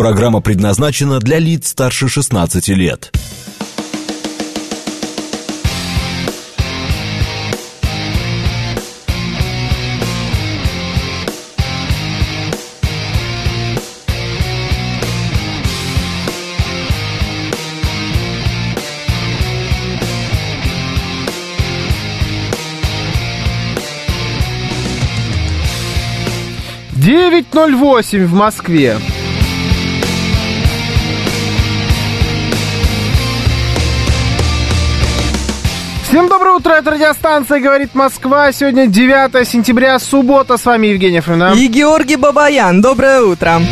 Программа предназначена для лиц старше 16 лет. «9:08 в Москве». Всем доброе утро, это радиостанция «Говорит Москва». Сегодня 9 сентября, суббота. С вами Евгения Фридман. И Георгий Бабаян. Доброе утро.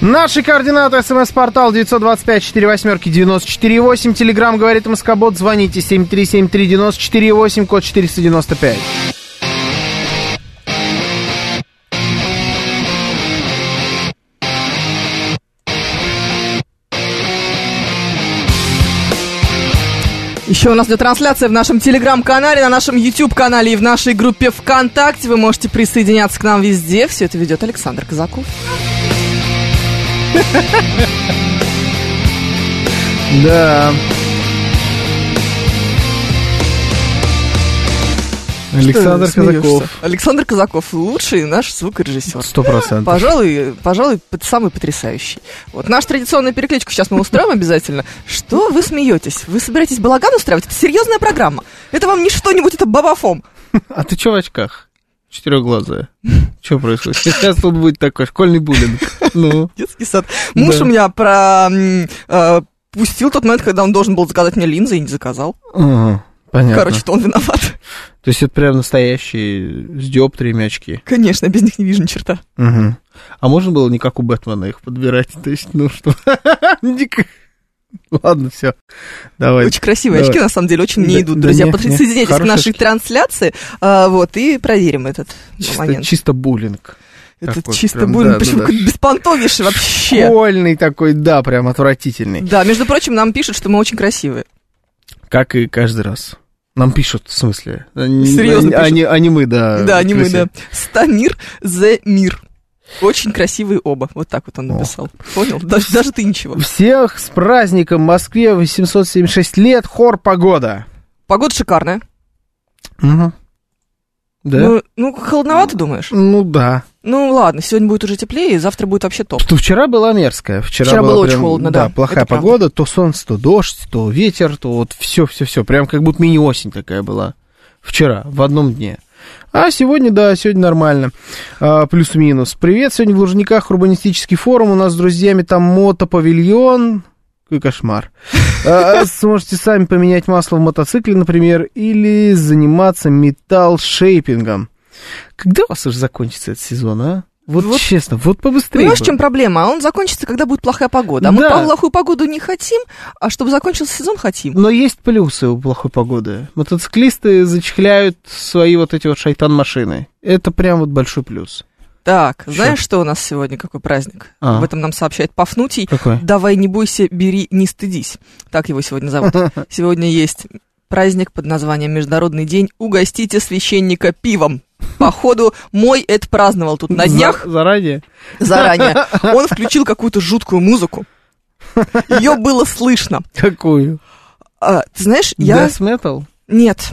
Наши координаты: СМС-портал 925-48-94-8, Телеграм «Говорит Москобот», звоните 7373-94-8, код 495. Еще у нас идет трансляция в нашем Телеграм-канале, на нашем YouTube-канале и в нашей группе ВКонтакте. Вы можете присоединяться к нам везде. Все это ведет Александр Казаков. Да. Александр Казаков. Александр Казаков — лучший наш звукорежиссер. 100%. Пожалуй, самый потрясающий. Вот нашу традиционную перекличку сейчас мы устроим обязательно. Что вы смеетесь? Вы собираетесь балаган устраивать? Это серьезная программа. Это вам не что-нибудь, это бабафом. А ты че в очках? Четырехглазая. Что происходит? Сейчас тут будет такой школьный буллинг. Ну. Детский сад. Муж у меня пропустил тот момент, когда он должен был заказать мне линзы и не заказал. Понятно. Короче-то он виноват. То есть это прям настоящие с диоптриями очки. Конечно, без них не вижу ни черта. Угу. А можно было не как у Бэтмена их подбирать? То есть, ну что? Ладно, все. Давай. Очень красивые очки, на самом деле, очень не идут. Друзья, присоединяйтесь к нашей трансляции, вот, и проверим этот момент. Чисто буллинг. Это такой, чисто прям, будем, да, почему, да, беспонтовейший вообще. Школьный такой, да, прям отвратительный. Да, между прочим, нам пишут, что мы очень красивые. Как и каждый раз. Нам пишут, в смысле? Серьезно пишут? Аниме, да. Да, аниме, да. Станир за мир. Очень красивые оба. Вот так вот он написал. О. Понял? Даже ты ничего. Всех с праздником. В Москве 876 лет. Хор «Погода». Погода шикарная. Угу. Да? Ну, холодновато, думаешь? Ну, да. Ну, ладно, сегодня будет уже теплее, завтра будет вообще топ. Что вчера была мерзкая. Вчера было прям, очень холодно, да. Да, плохая погода. Правда. То солнце, то дождь, то ветер, то вот все. Прям как будто мини-осень такая была. Вчера, в одном дне. А сегодня, да, сегодня нормально, плюс-минус. Привет, сегодня в Лужниках урбанистический форум, у нас с друзьями там мотопавильон, какой кошмар. Сможете сами поменять масло в мотоцикле, например, или заниматься металл-шейпингом. Когда у вас уже закончится этот сезон, а? Вот честно, вот побыстрее. Понимаешь, в чем проблема? Он закончится, когда будет плохая погода. А да. Мы плохую погоду не хотим, а чтобы закончился сезон, хотим. Но есть плюсы у плохой погоды. Мотоциклисты зачехляют свои вот эти вот шайтан-машины. Это прям вот большой плюс. Так, знаешь, что у нас сегодня, какой праздник? Об этом нам сообщает Пафнутий. Какой? «Давай, не бойся, бери, не стыдись». Так его сегодня зовут. Сегодня есть праздник под названием «Международный день. Угостите священника пивом». Походу, мой это праздновал тут на днях. Заранее. Он включил какую-то жуткую музыку. Ее было слышно. Какую? Ты знаешь, я... Death metal? Нет.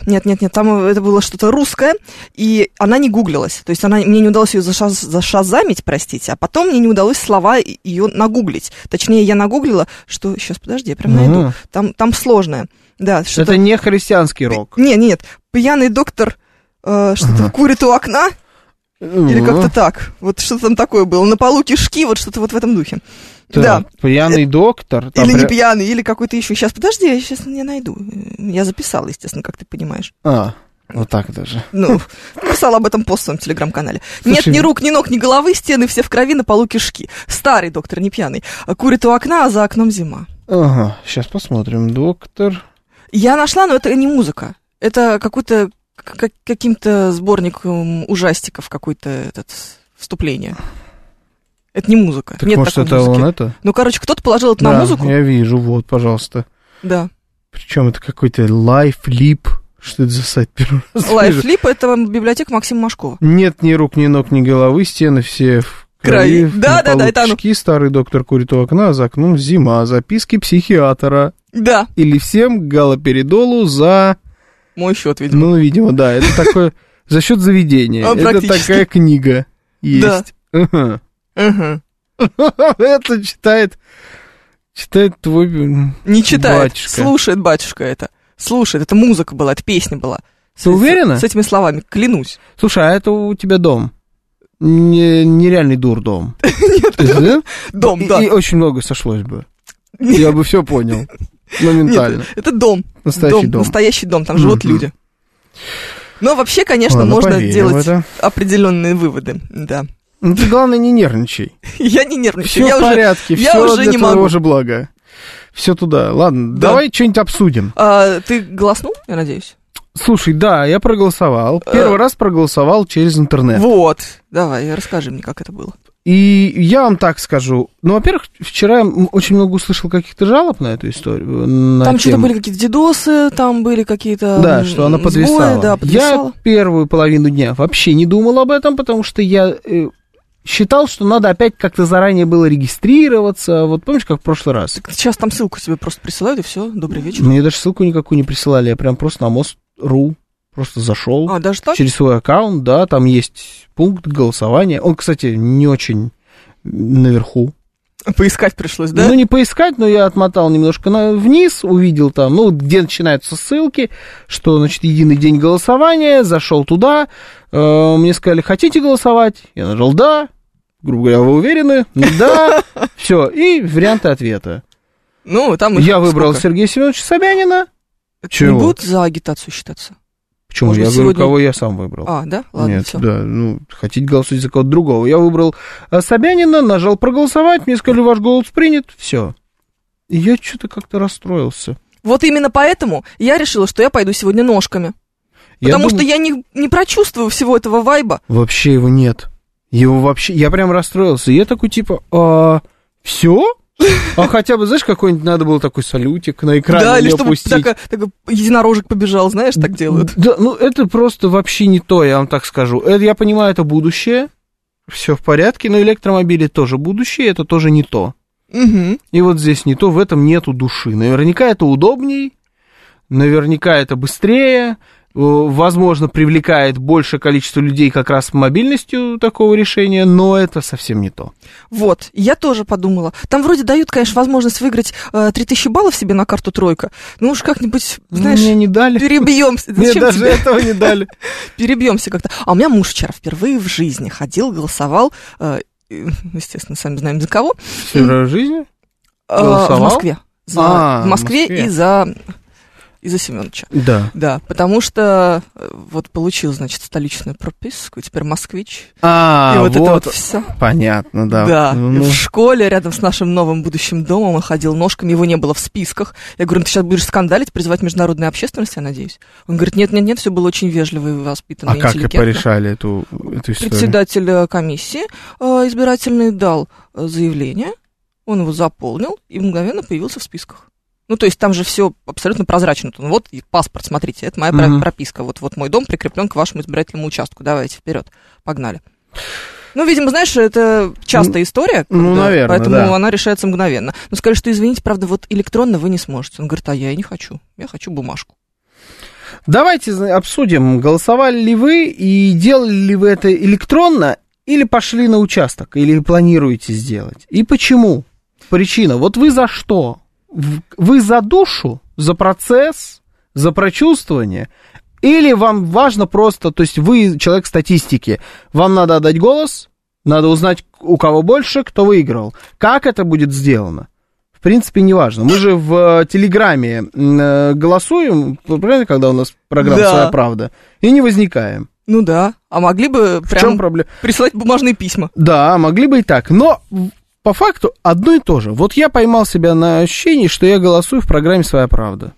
Там это было что-то русское, и она не гуглилась. То есть мне не удалось ее зашазамить, простите, а потом мне не удалось слова ее нагуглить. Точнее, я нагуглила, что... Сейчас, подожди, я прям найду. Там сложное. Да, что-то... Это не христианский рок. Нет. Пьяный доктор... Что-то курит у окна, или как-то так, вот что-то там такое было, на полу кишки, вот что-то вот в этом духе. Так, да. Пьяный доктор. Там или не пьяный, или какой-то еще. Сейчас, подожди, я сейчас не найду. Я записала, естественно, как ты понимаешь. Вот так даже. Ну, писала об этом пост в своем телеграм-канале. Слушай, нет ни рук, ни ног, ни головы, стены все в крови, на полу кишки. Старый доктор, не пьяный, курит у окна, а за окном зима. Ага, сейчас посмотрим, доктор. Я нашла, но это не музыка, это какой-то... Каким-то сборником ужастиков какое-то вступление. Это не музыка. Так, нет, может, такой это музыки. Он это? Ну, короче, кто-то положил это, да, на музыку. Я вижу, вот, пожалуйста. Да. Причем это какой-то лайфлип. Что это за сайт? Лайфлип — это библиотека Максима Машкова. Нет ни рук, ни ног, ни головы, стены все в крови. Да, это оно. Старый доктор курит у окна, за окном зима, записки психиатра. Да. Или всем галоперидолу за... Мой счет, видимо. Ну, видимо, да. Это такое... За счет заведения. Это такая книга есть. Да. Это читает твой батюшка. Не читает, слушает батюшка это. Слушает, это музыка была, это песня была. Ты уверена? С этими словами, клянусь. Слушай, а это у тебя дом? Нереальный дурдом. Нет, дом, да. И очень много сошлось бы. Я бы все понял моментально. Это дом. Настоящий дом, там живут люди. Но вообще, конечно, можно делать определенные выводы, да. Ну, ты, главное, не нервничай. Я не нервничаю. Все в порядке, все для твоего же блага. Все туда. Ладно, давай что-нибудь обсудим. Ты голоснул, я надеюсь? Слушай, да, я проголосовал. Первый раз проголосовал через интернет. Вот, давай, расскажи мне, как это было. И я вам так скажу. Ну, во-первых, вчера я очень много услышал каких-то жалоб на эту историю. Там что-то были какие-то дидосы, там были какие-то... Да, что она подвисала. Да, я первую половину дня вообще не думал об этом, потому что я... Считал, что надо опять как-то заранее было регистрироваться. Вот помнишь, как в прошлый раз? Так сейчас там ссылку тебе просто присылают, и все, добрый вечер. Мне даже ссылку никакую не присылали, я прям просто на мост.ру просто зашел. А, даже так? Через свой аккаунт, да, там есть пункт голосования. Он, кстати, не очень наверху. Поискать пришлось, да? Ну, не поискать, но я отмотал немножко вниз, увидел там, ну, где начинаются ссылки, что, значит, единый день голосования, зашел туда, мне сказали, хотите голосовать? Я нажал «да», грубо говоря, вы уверены? «Да», все, и варианты ответа. Ну, там... Я выбрал Сергея Семеновича Собянина. Не будут за агитацию считаться? Почему? Я говорю, кого я сам выбрал. А, да? Ладно, нет, всё. Да, ну, хотите голосовать за кого-то другого. Я выбрал Собянина, нажал проголосовать, мне сказали, ваш голос принят, все. И я что-то как-то расстроился. Вот именно поэтому я решила, что я пойду сегодня ножками. Потому что я не прочувствую всего этого вайба. Вообще его нет. Его вообще... Я прям расстроился. Я такой, типа, все? А хотя бы, знаешь, какой-нибудь надо было такой салютик на экране опустить. Да, или чтобы такой единорожек побежал, знаешь, так делают. Да, ну это просто вообще не то, я вам так скажу. Это, я понимаю, это будущее, все в порядке, но электромобили тоже будущее, это тоже не то. Угу. И вот здесь не то, в этом нету души. Наверняка это удобней, наверняка это быстрее, возможно, привлекает большее количество людей как раз мобильностью такого решения, но это совсем не то. Вот, я тоже подумала. Там вроде дают, конечно, возможность выиграть 3000 баллов себе на карту «Тройка». Ну уж как-нибудь, знаешь, мне не дали. Перебьемся. Мне даже этого не дали. Перебьемся как-то. А у меня муж вчера впервые в жизни ходил, голосовал, естественно, сами знаем за кого. Вчера в жизни? Голосовал? В Москве. В Москве и за... Из-за Семеновича. Да. Да, потому что вот получил, значит, столичную прописку, теперь москвич. А, и вот это вот все. Понятно, да. Да, ну. В школе рядом с нашим новым будущим домом он ходил ножками, его не было в списках. Я говорю, ну, ты сейчас будешь скандалить, призывать международную общественность, я надеюсь. Он говорит, нет, все было очень вежливо и воспитанно, интеллигентно. А как порешали эту историю? Председатель комиссии избирательной дал заявление, он его заполнил и мгновенно появился в списках. Ну, то есть там же все абсолютно прозрачно. Вот паспорт, смотрите, это моя прописка. Вот мой дом прикреплен к вашему избирательному участку. Давайте вперед, погнали. Ну, видимо, знаешь, это частая история, наверное, поэтому она решается мгновенно. Но скажи, что извините, правда, вот электронно вы не сможете. Он говорит, а я и не хочу, я хочу бумажку. Давайте обсудим, голосовали ли вы и делали ли вы это электронно, или пошли на участок, или планируете сделать. И почему? Причина. Вот вы за что? Вы за душу, за процесс, за прочувствование? Или вам важно просто, то есть вы человек статистики, вам надо отдать голос, надо узнать, у кого больше, кто выиграл. Как это будет сделано? В принципе, не важно. Мы же в Телеграме голосуем, правильно, когда у нас программа «Своя правда», и не возникаем. Ну да, а могли бы прям присылать бумажные письма. Да, могли бы и так, но... По факту одно и то же. Вот я поймал себя на ощущении, что я голосую в программе «Своя правда».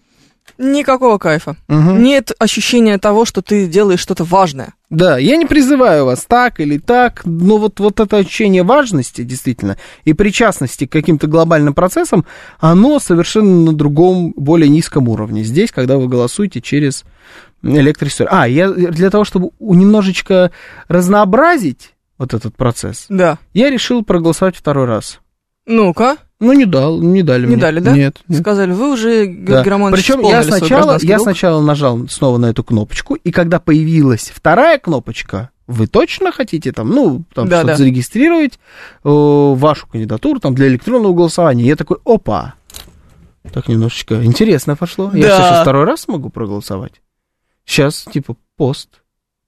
никакого кайфа. Угу. Нет ощущения того, что ты делаешь что-то важное. Да, я не призываю вас так или так, но вот это ощущение важности, действительно, и причастности к каким-то глобальным процессам, оно совершенно на другом, более низком уровне. Здесь, когда вы голосуете через электросервис. Я для того, чтобы немножечко разнообразить вот этот процесс, да, я решил проголосовать второй раз. Ну-ка. Не дали мне. Не дали, да? Нет. Сказали, вы уже, да, Германович, исполнили свой гражданский долг. Причем я сначала нажал снова на эту кнопочку, и когда появилась вторая кнопочка, вы точно хотите там что-то зарегистрировать, вашу кандидатуру там для электронного голосования. Я такой, опа, так немножечко интересно пошло. Да. Я сейчас второй раз могу проголосовать. Сейчас, пост.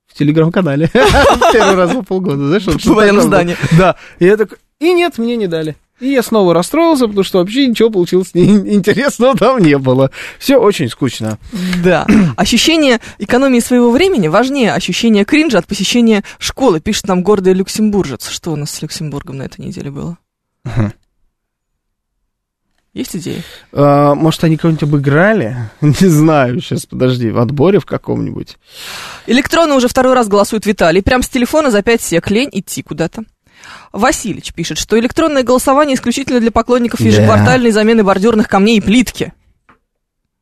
В телеграм-канале. Первый раз за полгода, знаешь? В твоем здании. Да. И я такой, и нет, мне не дали. И я снова расстроился, потому что вообще ничего получилось интересного там не было. Все очень скучно. Да. Ощущение экономии своего времени важнее ощущение кринжа от посещения школы, пишет нам гордый люксембуржец. Что у нас с Люксембургом на этой неделе было? Есть идеи? Может, они кого-нибудь обыграли? Не знаю, сейчас, подожди, в отборе в каком-нибудь. Электронно уже второй раз голосует Виталий. Прям с телефона за 5 сек. Лень идти куда-то. Васильевич пишет, что электронное голосование исключительно для поклонников ежеквартальной замены бордюрных камней и плитки.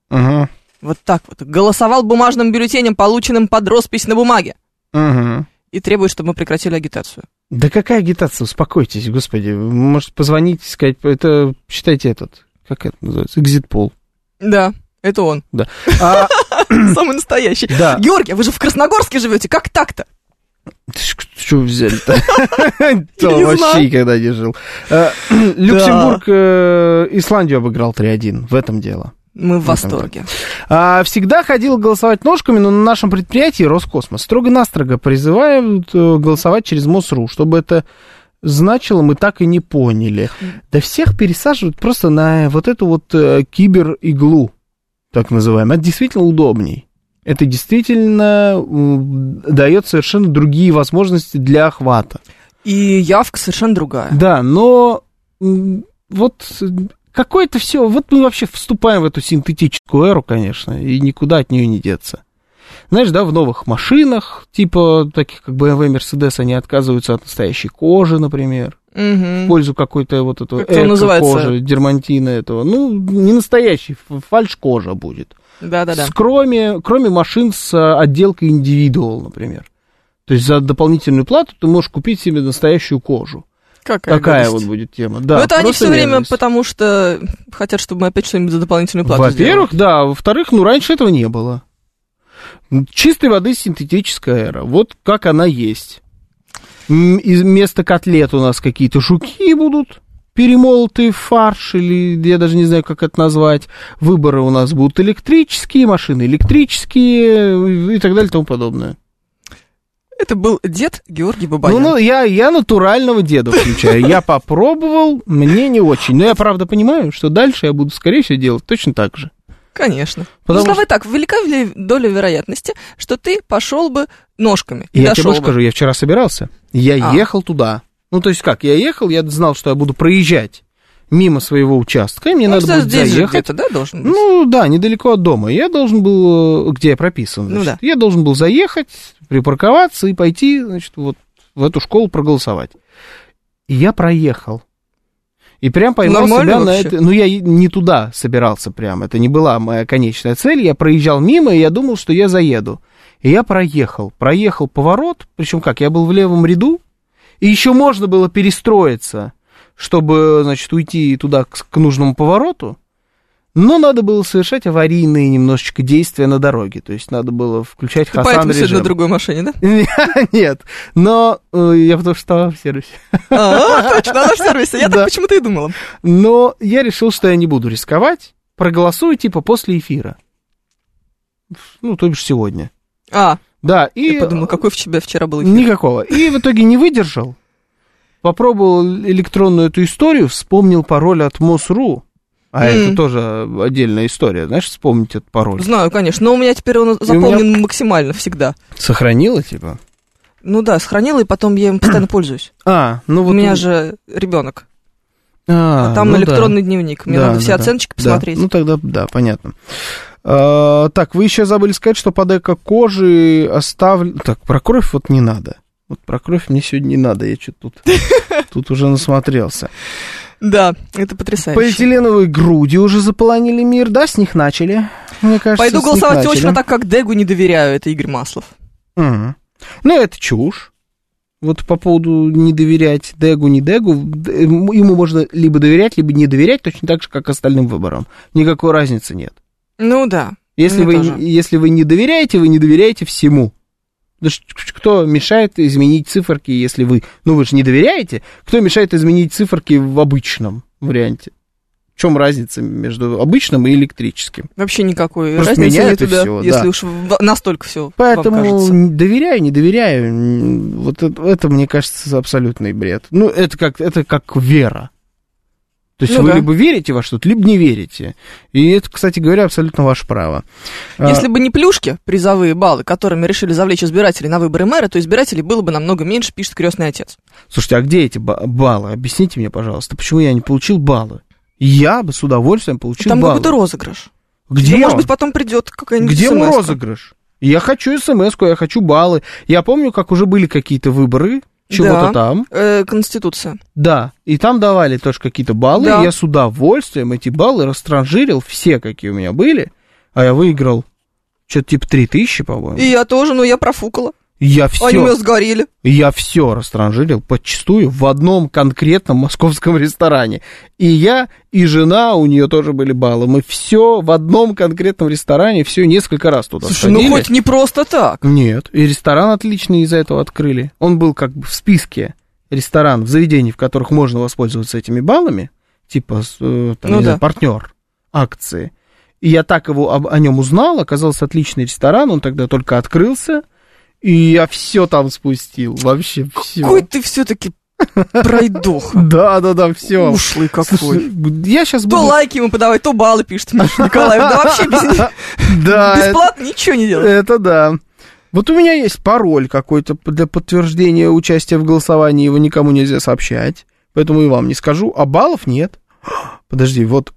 Угу. Вот так вот. Голосовал бумажным бюллетенем, полученным под роспись на бумаге. Угу. И требует, чтобы мы прекратили агитацию. Да какая агитация? Успокойтесь, господи. Вы можете позвонить и сказать, это, считайте этот, как это называется, экзит-пол. Да, это он. Да. Самый настоящий. Да. Георгий, вы же в Красногорске живете, как так-то? Что взяли-то? Я вообще никогда не жил. Люксембург Исландию обыграл 3-1, в этом дело. Мы в восторге. Всегда ходил голосовать ножками, но на нашем предприятии Роскосмос строго-настрого призывают голосовать через МОСРУ, чтобы это значило, мы так и не поняли. Да всех пересаживают просто на вот эту вот кибер-иглу, так называемую. Это действительно удобней. Это действительно дает совершенно другие возможности для охвата. И явка совершенно другая. Да, но вот какое-то все. Вот мы вообще вступаем в эту синтетическую эру, конечно, и никуда от нее не деться. Знаешь, да, в новых машинах, типа таких как BMW, Mercedes, они отказываются от настоящей кожи, например, в пользу какой-то вот этого эко-кожи, дермантина этого. Не настоящей, фальш-кожа будет. Да-да-да. Кроме машин с отделкой индивидуал, например. То есть за дополнительную плату ты можешь купить себе настоящую кожу. Такая вот будет тема. Да, но это они все время, потому что хотят, чтобы мы опять что-нибудь за дополнительную плату сделали. Во-первых, да. Во-вторых, раньше этого не было. Чистой воды синтетическая эра. Вот как она есть. Вместо котлет у нас какие-то жуки будут. Перемолотый фарш, или я даже не знаю, как это назвать. Выборы у нас будут электрические, машины электрические и так далее и тому подобное. Это был дед Георгий Бабаян. Я натурального деда включаю. Я попробовал, мне не очень. Но я, правда, понимаю, что дальше я буду, скорее всего, делать точно так же. Конечно. Давай так, велика доля вероятности, что ты пошел бы ножками. Я тебе больше скажу, я вчера собирался. Я ехал туда. То есть как, я ехал, я знал, что я буду проезжать мимо своего участка, и мне надо было заехать. Здесь же где-то, да, должен быть? Да, недалеко от дома. Я должен был, где я прописан, значит, я должен был заехать, припарковаться и пойти, значит, вот в эту школу проголосовать. И я проехал. И прям поймал себя на это. Я не туда собирался прям, это не была моя конечная цель. Я проезжал мимо, и я думал, что я заеду. И я проехал поворот, причем как, я был в левом ряду, и еще можно было перестроиться, чтобы, значит, уйти туда к нужному повороту, но надо было совершать аварийные немножечко действия на дороге, то есть надо было включать Хасан режим. Ты поэтому сидишь на другой машине, да? Нет, но я потому что в сервисе. Точно, она в сервисе, я так почему-то и думала. Но я решил, что я не буду рисковать, проголосую типа после эфира, то бишь сегодня. Да, я подумал, какой у тебя вчера был эфир? Никакого. И в итоге не выдержал. Попробовал электронную эту историю, вспомнил пароль от МОСРУ. Это тоже отдельная история. Знаешь, вспомнить этот пароль? Знаю, конечно. Но у меня теперь он запомнен максимально всегда. Сохранила, типа? Сохранила, и потом я им постоянно пользуюсь. У меня же ребенок. Там электронный дневник. Мне надо все оценочки посмотреть. Тогда, да, понятно. Так, вы еще забыли сказать, что под эко-кожей оставлен... Так, про кровь вот не надо. Вот про кровь мне сегодня не надо, я что-то тут уже насмотрелся. Да, это потрясающе. Полиэтиленовые груди уже заполонили мир, да, с них начали, мне кажется. Пойду голосовать точно так, как Дегу не доверяю, это Игорь Маслов. Угу. Ну, это чушь. Вот по поводу не доверять Дегу, не Дегу, ему можно либо доверять, либо не доверять, точно так же, как остальным выборам. Никакой разницы нет. Ну да. Если вы не доверяете, вы не доверяете всему. Кто мешает изменить циферки, если вы... Ну, вы же не доверяете. Кто мешает изменить циферки в обычном варианте? В чем разница между обычным и электрическим? Вообще никакой просто разницы нету, да, если уж настолько все. Поэтому доверяю, не доверяю. Вот это, мне кажется, абсолютный бред. Ну, это как вера. То есть вы либо верите во что-то, либо не верите. И это, кстати говоря, абсолютно ваше право. Если бы не плюшки, призовые баллы, которыми решили завлечь избирателей на выборы мэра, то избирателей было бы намного меньше, пишет Крестный отец. Слушайте, а где эти баллы? Объясните мне, пожалуйста, почему я не получил баллы? Я бы с удовольствием получил там баллы. Там какой-то розыгрыш. Где? Может быть, потом придет какая-нибудь смс-ка. Где мой розыгрыш? Я хочу смс-ку, я хочу баллы. Я помню, как уже были какие-то выборы... Чего-то да, там. Конституция. Да, и там давали тоже какие-то баллы, да. Я с удовольствием эти баллы растранжирил, все, какие у меня были, а я выиграл что-то типа 3000, по-моему. И я тоже, но я профукала. Я все, они у меня сгорели. Я все растранжирил подчистую в одном конкретном московском ресторане. И я, и жена, у нее тоже были баллы. Мы все в одном конкретном ресторане, все несколько раз туда сходили. Слушай, ну хоть не просто так. Нет, и ресторан отличный из-за этого открыли. Он был как бы в списке ресторанов, заведений, в которых можно воспользоваться этими баллами, типа там, ну, да, партнер акции. И я так его о нем узнал, оказался отличный ресторан, он тогда только открылся. И я все там спустил, вообще все. Какой ты все-таки пройдоха. Да, все. Ушлый какой. Я сейчас буду... То лайки ему подавай, то баллы пишет Миша Николаев. Да вообще бесплатно ничего не делает. Это да. Вот у меня есть пароль какой-то для подтверждения участия в голосовании, его никому нельзя сообщать, поэтому и вам не скажу, а баллов нет. Подожди, вот.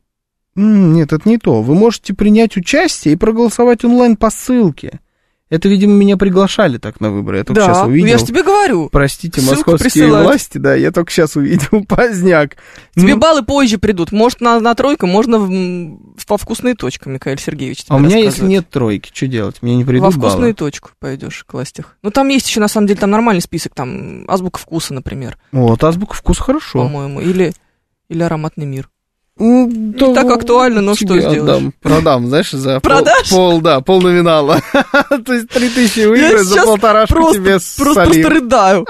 Нет, это не то. Вы можете принять участие и проголосовать онлайн по ссылке. Это, видимо, меня приглашали так на выборы. Я только сейчас увидел. Да, я же тебе говорю. Простите, ссылку московские присылают. Власти, да, я только сейчас увидел, поздняк. Тебе баллы позже придут. Может, на тройку, можно во вкусные точки, Михаил Сергеевич. А у меня, если нет тройки, что делать? Мне не придут баллы. Во вкусную точку пойдешь класть их. Ну, там есть еще, на самом деле, там нормальный список, там азбука вкуса, например. Вот, азбука вкуса хорошо. По-моему, или ароматный мир. Не так актуально, но что сделаешь? Продам, знаешь, за пол номинала. То есть 3000 выиграю, за полторашку тебе солим. Просто рыдаю.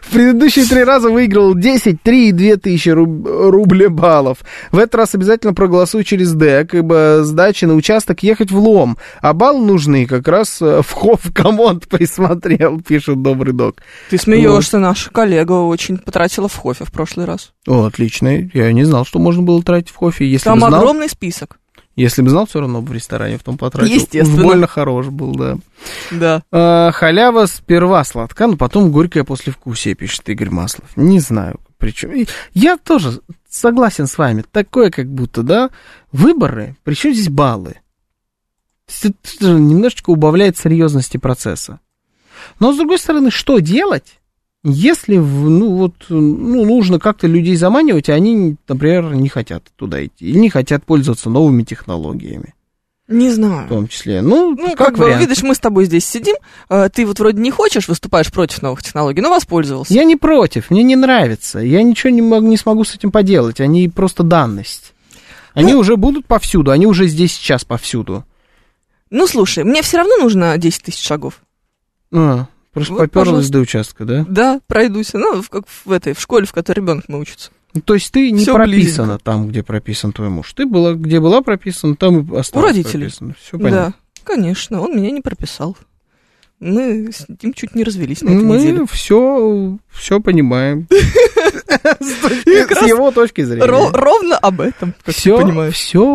В предыдущие 3 раза выиграл 10, 3 и 2000 рублей баллов. В этот раз обязательно проголосую через ДЭК, ибо с дачи на участок ехать влом. А баллы нужны, как раз в Хофф-Комонт присмотрел, пишет Добрый Док. Ты смеешься, наша коллега очень потратила в Хофе в прошлый раз. О, отлично. Я не знал, что можно было тратить в кофе, если там бы знал, огромный список. Если бы знал, все равно бы в ресторане в том потратил. Естественно. Больно хорош был, да. Да. Халява сперва сладка, но потом горькая послевкусие, пишет Игорь Маслов. Не знаю, причем. Я тоже согласен с вами. Такое как будто, да, выборы, причем здесь баллы. Это немножечко убавляет серьезности процесса. Но, с другой стороны, что делать? Если нужно как-то людей заманивать, а они, например, не хотят туда идти, или не хотят пользоваться новыми технологиями. Не знаю. В том числе. Ну как бы, видишь, мы с тобой здесь сидим, ты вот вроде не хочешь, выступаешь против новых технологий, но воспользовался. Я не против, мне не нравится, я ничего не смогу с этим поделать, они просто данность. Они уже будут повсюду, они уже здесь сейчас повсюду. Ну, слушай, мне все равно нужно 10 тысяч шагов. Просто вот, попёрлась, пожалуйста, до участка, да? Да, пройдусь. Ну, как в школе, в которой ребенок научится. То есть ты не всё прописана близко. Там, где прописан твой муж. Ты была, где была прописана, там и осталась. У родителей. Прописана. Всё понятно. Да, конечно, он меня не прописал. Мы с ним чуть не развелись на этой неделе. Мы всё понимаем. С его точки зрения. Ровно об этом. Все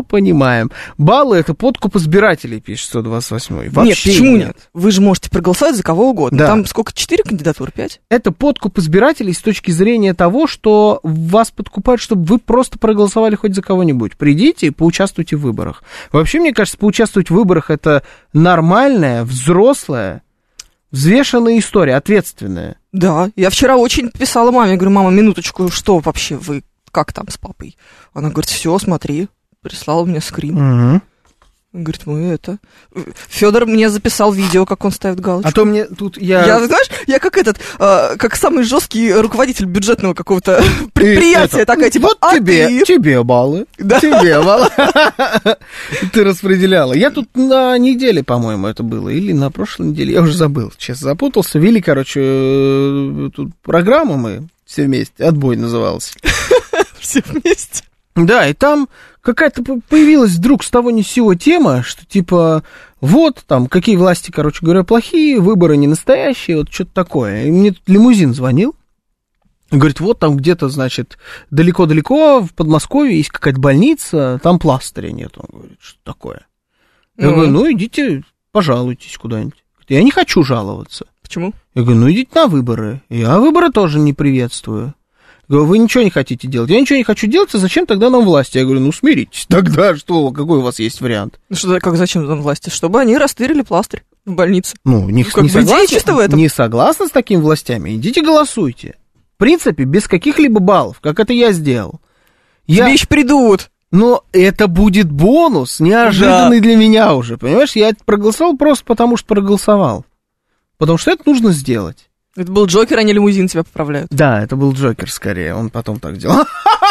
понимаем. Баллы — это подкуп избирателей, пишет 128-й. Нет, почему нет? Вы же можете проголосовать за кого угодно. Там сколько, 4 кандидатуры, 5? Это подкуп избирателей с точки зрения того, что вас подкупают, чтобы вы просто проголосовали хоть за кого-нибудь. Придите и поучаствуйте в выборах. Вообще, мне кажется, поучаствовать в выборах — это нормальная, взрослая, взвешенная история, ответственная. Да, я вчера очень писала маме, говорю: мама, минуточку, что вообще вы, как там с папой? Она говорит: все, смотри, прислала мне скрин. Угу. Говорит, мы это... Федор мне записал видео, как он ставит галочку. А то мне тут я... знаешь, я как этот, как самый жесткий руководитель бюджетного какого-то предприятия, это, такая типа... Вот тебе баллы, да. Тебе баллы. Ты распределяла. Я тут на неделе, по-моему, это было, или на прошлой неделе, я уже забыл, честно, запутался. Вели, короче, тут программу мы все вместе, «Отбой» назывался. Все вместе. Да, и там какая-то появилась вдруг с того ни с сего тема, что типа вот там какие власти, короче говоря, плохие, выборы не настоящие, вот что-то такое. И мне тут лимузин звонил, говорит, вот там где-то, значит, далеко-далеко в Подмосковье есть какая-то больница, там пластыря нет. Он говорит, что такое? Я говорю, ну идите, пожалуйтесь куда-нибудь. Я не хочу жаловаться. Почему? Я говорю, ну идите на выборы. Я выборы тоже не приветствую. Говорю, вы ничего не хотите делать. Я ничего не хочу делать, а зачем тогда нам власти? Я говорю, ну смиритесь тогда, что, какой у вас есть вариант? Ну что, как зачем нам власти? Чтобы они растырили пластырь в больнице. Ну, не согласны с такими властями, идите голосуйте. В принципе, без каких-либо баллов, как это я сделал. Тебе еще придут. Но это будет бонус, неожиданный для меня уже, понимаешь? Я проголосовал просто потому, что проголосовал. Потому что это нужно сделать. Это был Джокер, а не лимузин тебя поправляют. Да, это был Джокер скорее, он потом так делал.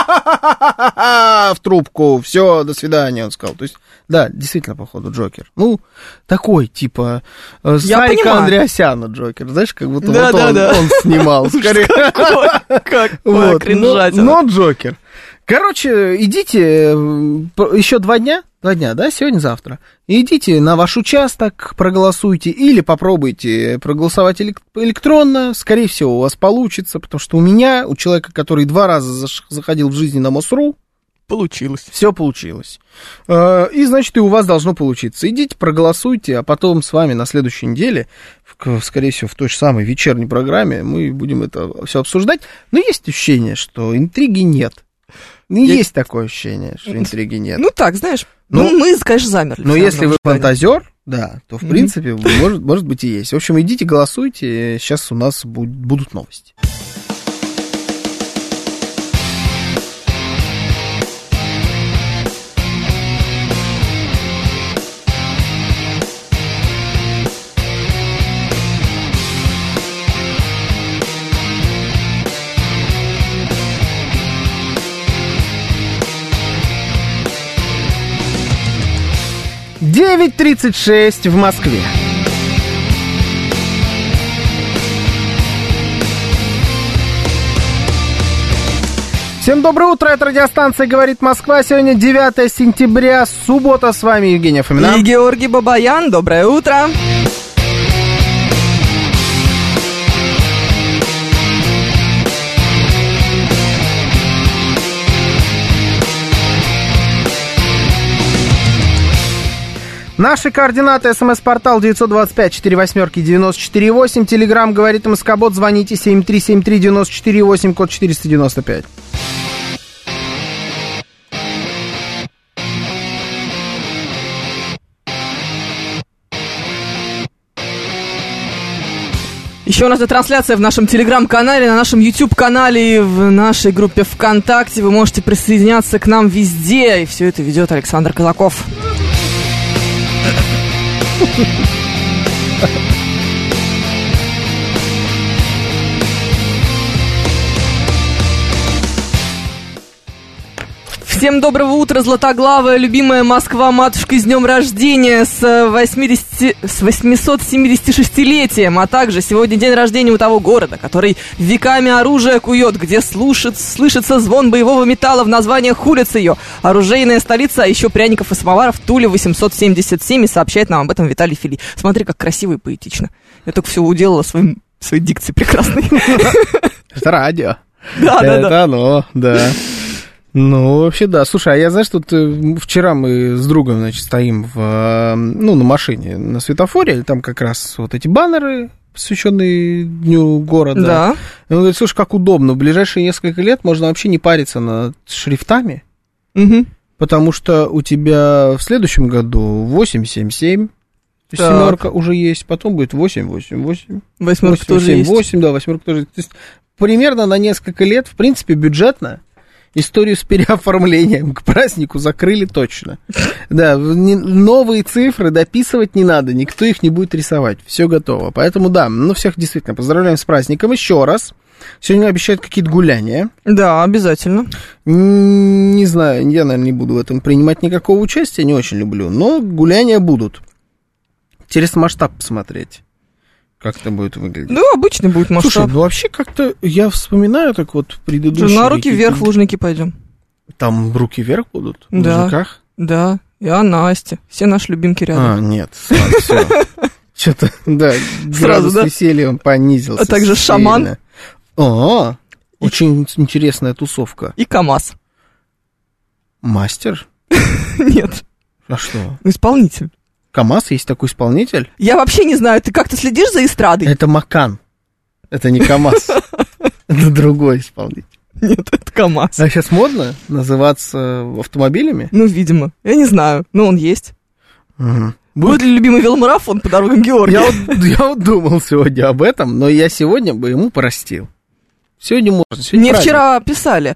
В трубку, все, до свидания, он сказал. То есть, да, действительно, походу, Джокер. Ну, такой, типа, Сарика Андреасяна Джокер, знаешь, как будто да, вот да, он снимал скорее. Как кринжатина. Но Джокер. Короче, идите, еще 2 дня, да, сегодня-завтра, идите на ваш участок, проголосуйте или попробуйте проголосовать электронно, скорее всего, у вас получится, потому что у меня, у человека, который 2 раза заходил в жизни на Мосру, получилось. Все получилось. И, значит, и у вас должно получиться. Идите, проголосуйте, а потом с вами на следующей неделе, скорее всего, в той же самой вечерней программе, мы будем это все обсуждать. Но есть ощущение, что интриги нет. Есть такое ощущение, что интриги нет. Ну так, знаешь, ну мы, конечно, замерли. Но если вы фантазер, да, то, в принципе, может быть и есть. В общем, идите, голосуйте, сейчас у нас будут новости. Девять 36 в Москве. Всем доброе утро, это радиостанция «Говорит Москва». Сегодня 9 сентября, суббота. С вами Евгения Фридман и Георгий Бабаян. Доброе утро. Наши координаты: СМС-портал 925-48-94-8, Телеграм «Говорит Москобот», звоните 7373-94-8, код 495. Еще у нас трансляция в нашем Телеграм-канале, на нашем YouTube-канале, в нашей группе ВКонтакте. Вы можете присоединяться к нам везде, и все это ведет Александр Казаков. Всем доброго утра, златоглавая, любимая Москва, матушка, с днем рождения, с 876-летием, а также сегодня день рождения у того города, который веками оружие кует, где слышится звон боевого металла в названиях улиц ее, оружейная столица, а еще пряников и самоваров, Туля 877, и сообщает нам об этом Виталий Фили. Смотри, как красиво и поэтично. Я только все уделала своей дикцией прекрасной. Это радио. Это оно, да. Ну, вообще, да. Слушай, а я, знаешь, тут вчера мы с другом, значит, стоим в, ну, на машине на светофоре, там как раз вот эти баннеры, посвященные Дню города. Да. И он говорит, слушай, как удобно, в ближайшие несколько лет можно вообще не париться над шрифтами, угу. Потому что у тебя в следующем году 877, семерка уже есть, потом будет 888, восьмерка тоже есть. 8, да, восьмерка тоже есть. То есть примерно на несколько лет, в принципе, бюджетно, историю с переоформлением к празднику закрыли точно. Да, новые цифры дописывать не надо, никто их не будет рисовать, все готово. Поэтому да, ну всех действительно поздравляем с праздником еще раз. Сегодня обещают какие-то гуляния. Да, обязательно. Не знаю, я, наверное, не буду в этом принимать никакого участия, не очень люблю, но гуляния будут. Интересно масштаб посмотреть. Как это будет выглядеть? Ну, обычный будет масштаб. Слушай, ну вообще как-то я вспоминаю так вот предыдущие... На руки вверх в Лужники пойдем. Там руки вверх будут? В Лужниках? Да, я, Настя. Все наши любимки рядом. А, нет, все. Что-то, да, сразу с весельем понизился. А также шаман. О, очень интересная тусовка. И КамАЗ. Мастер? Нет. А что? Исполнитель. КамАЗ, есть такой исполнитель? Я вообще не знаю, ты как-то следишь за эстрадой? Это Макан. Это не КамАЗ. Это другой исполнитель. Нет, это КамАЗ. А сейчас модно называться автомобилями? Ну, видимо. Я не знаю, но он есть. Будет ли любимый веломарафон по дорогам Георгия? Я думал сегодня об этом, но я сегодня бы ему простил. Сегодня можно. Мне вчера писали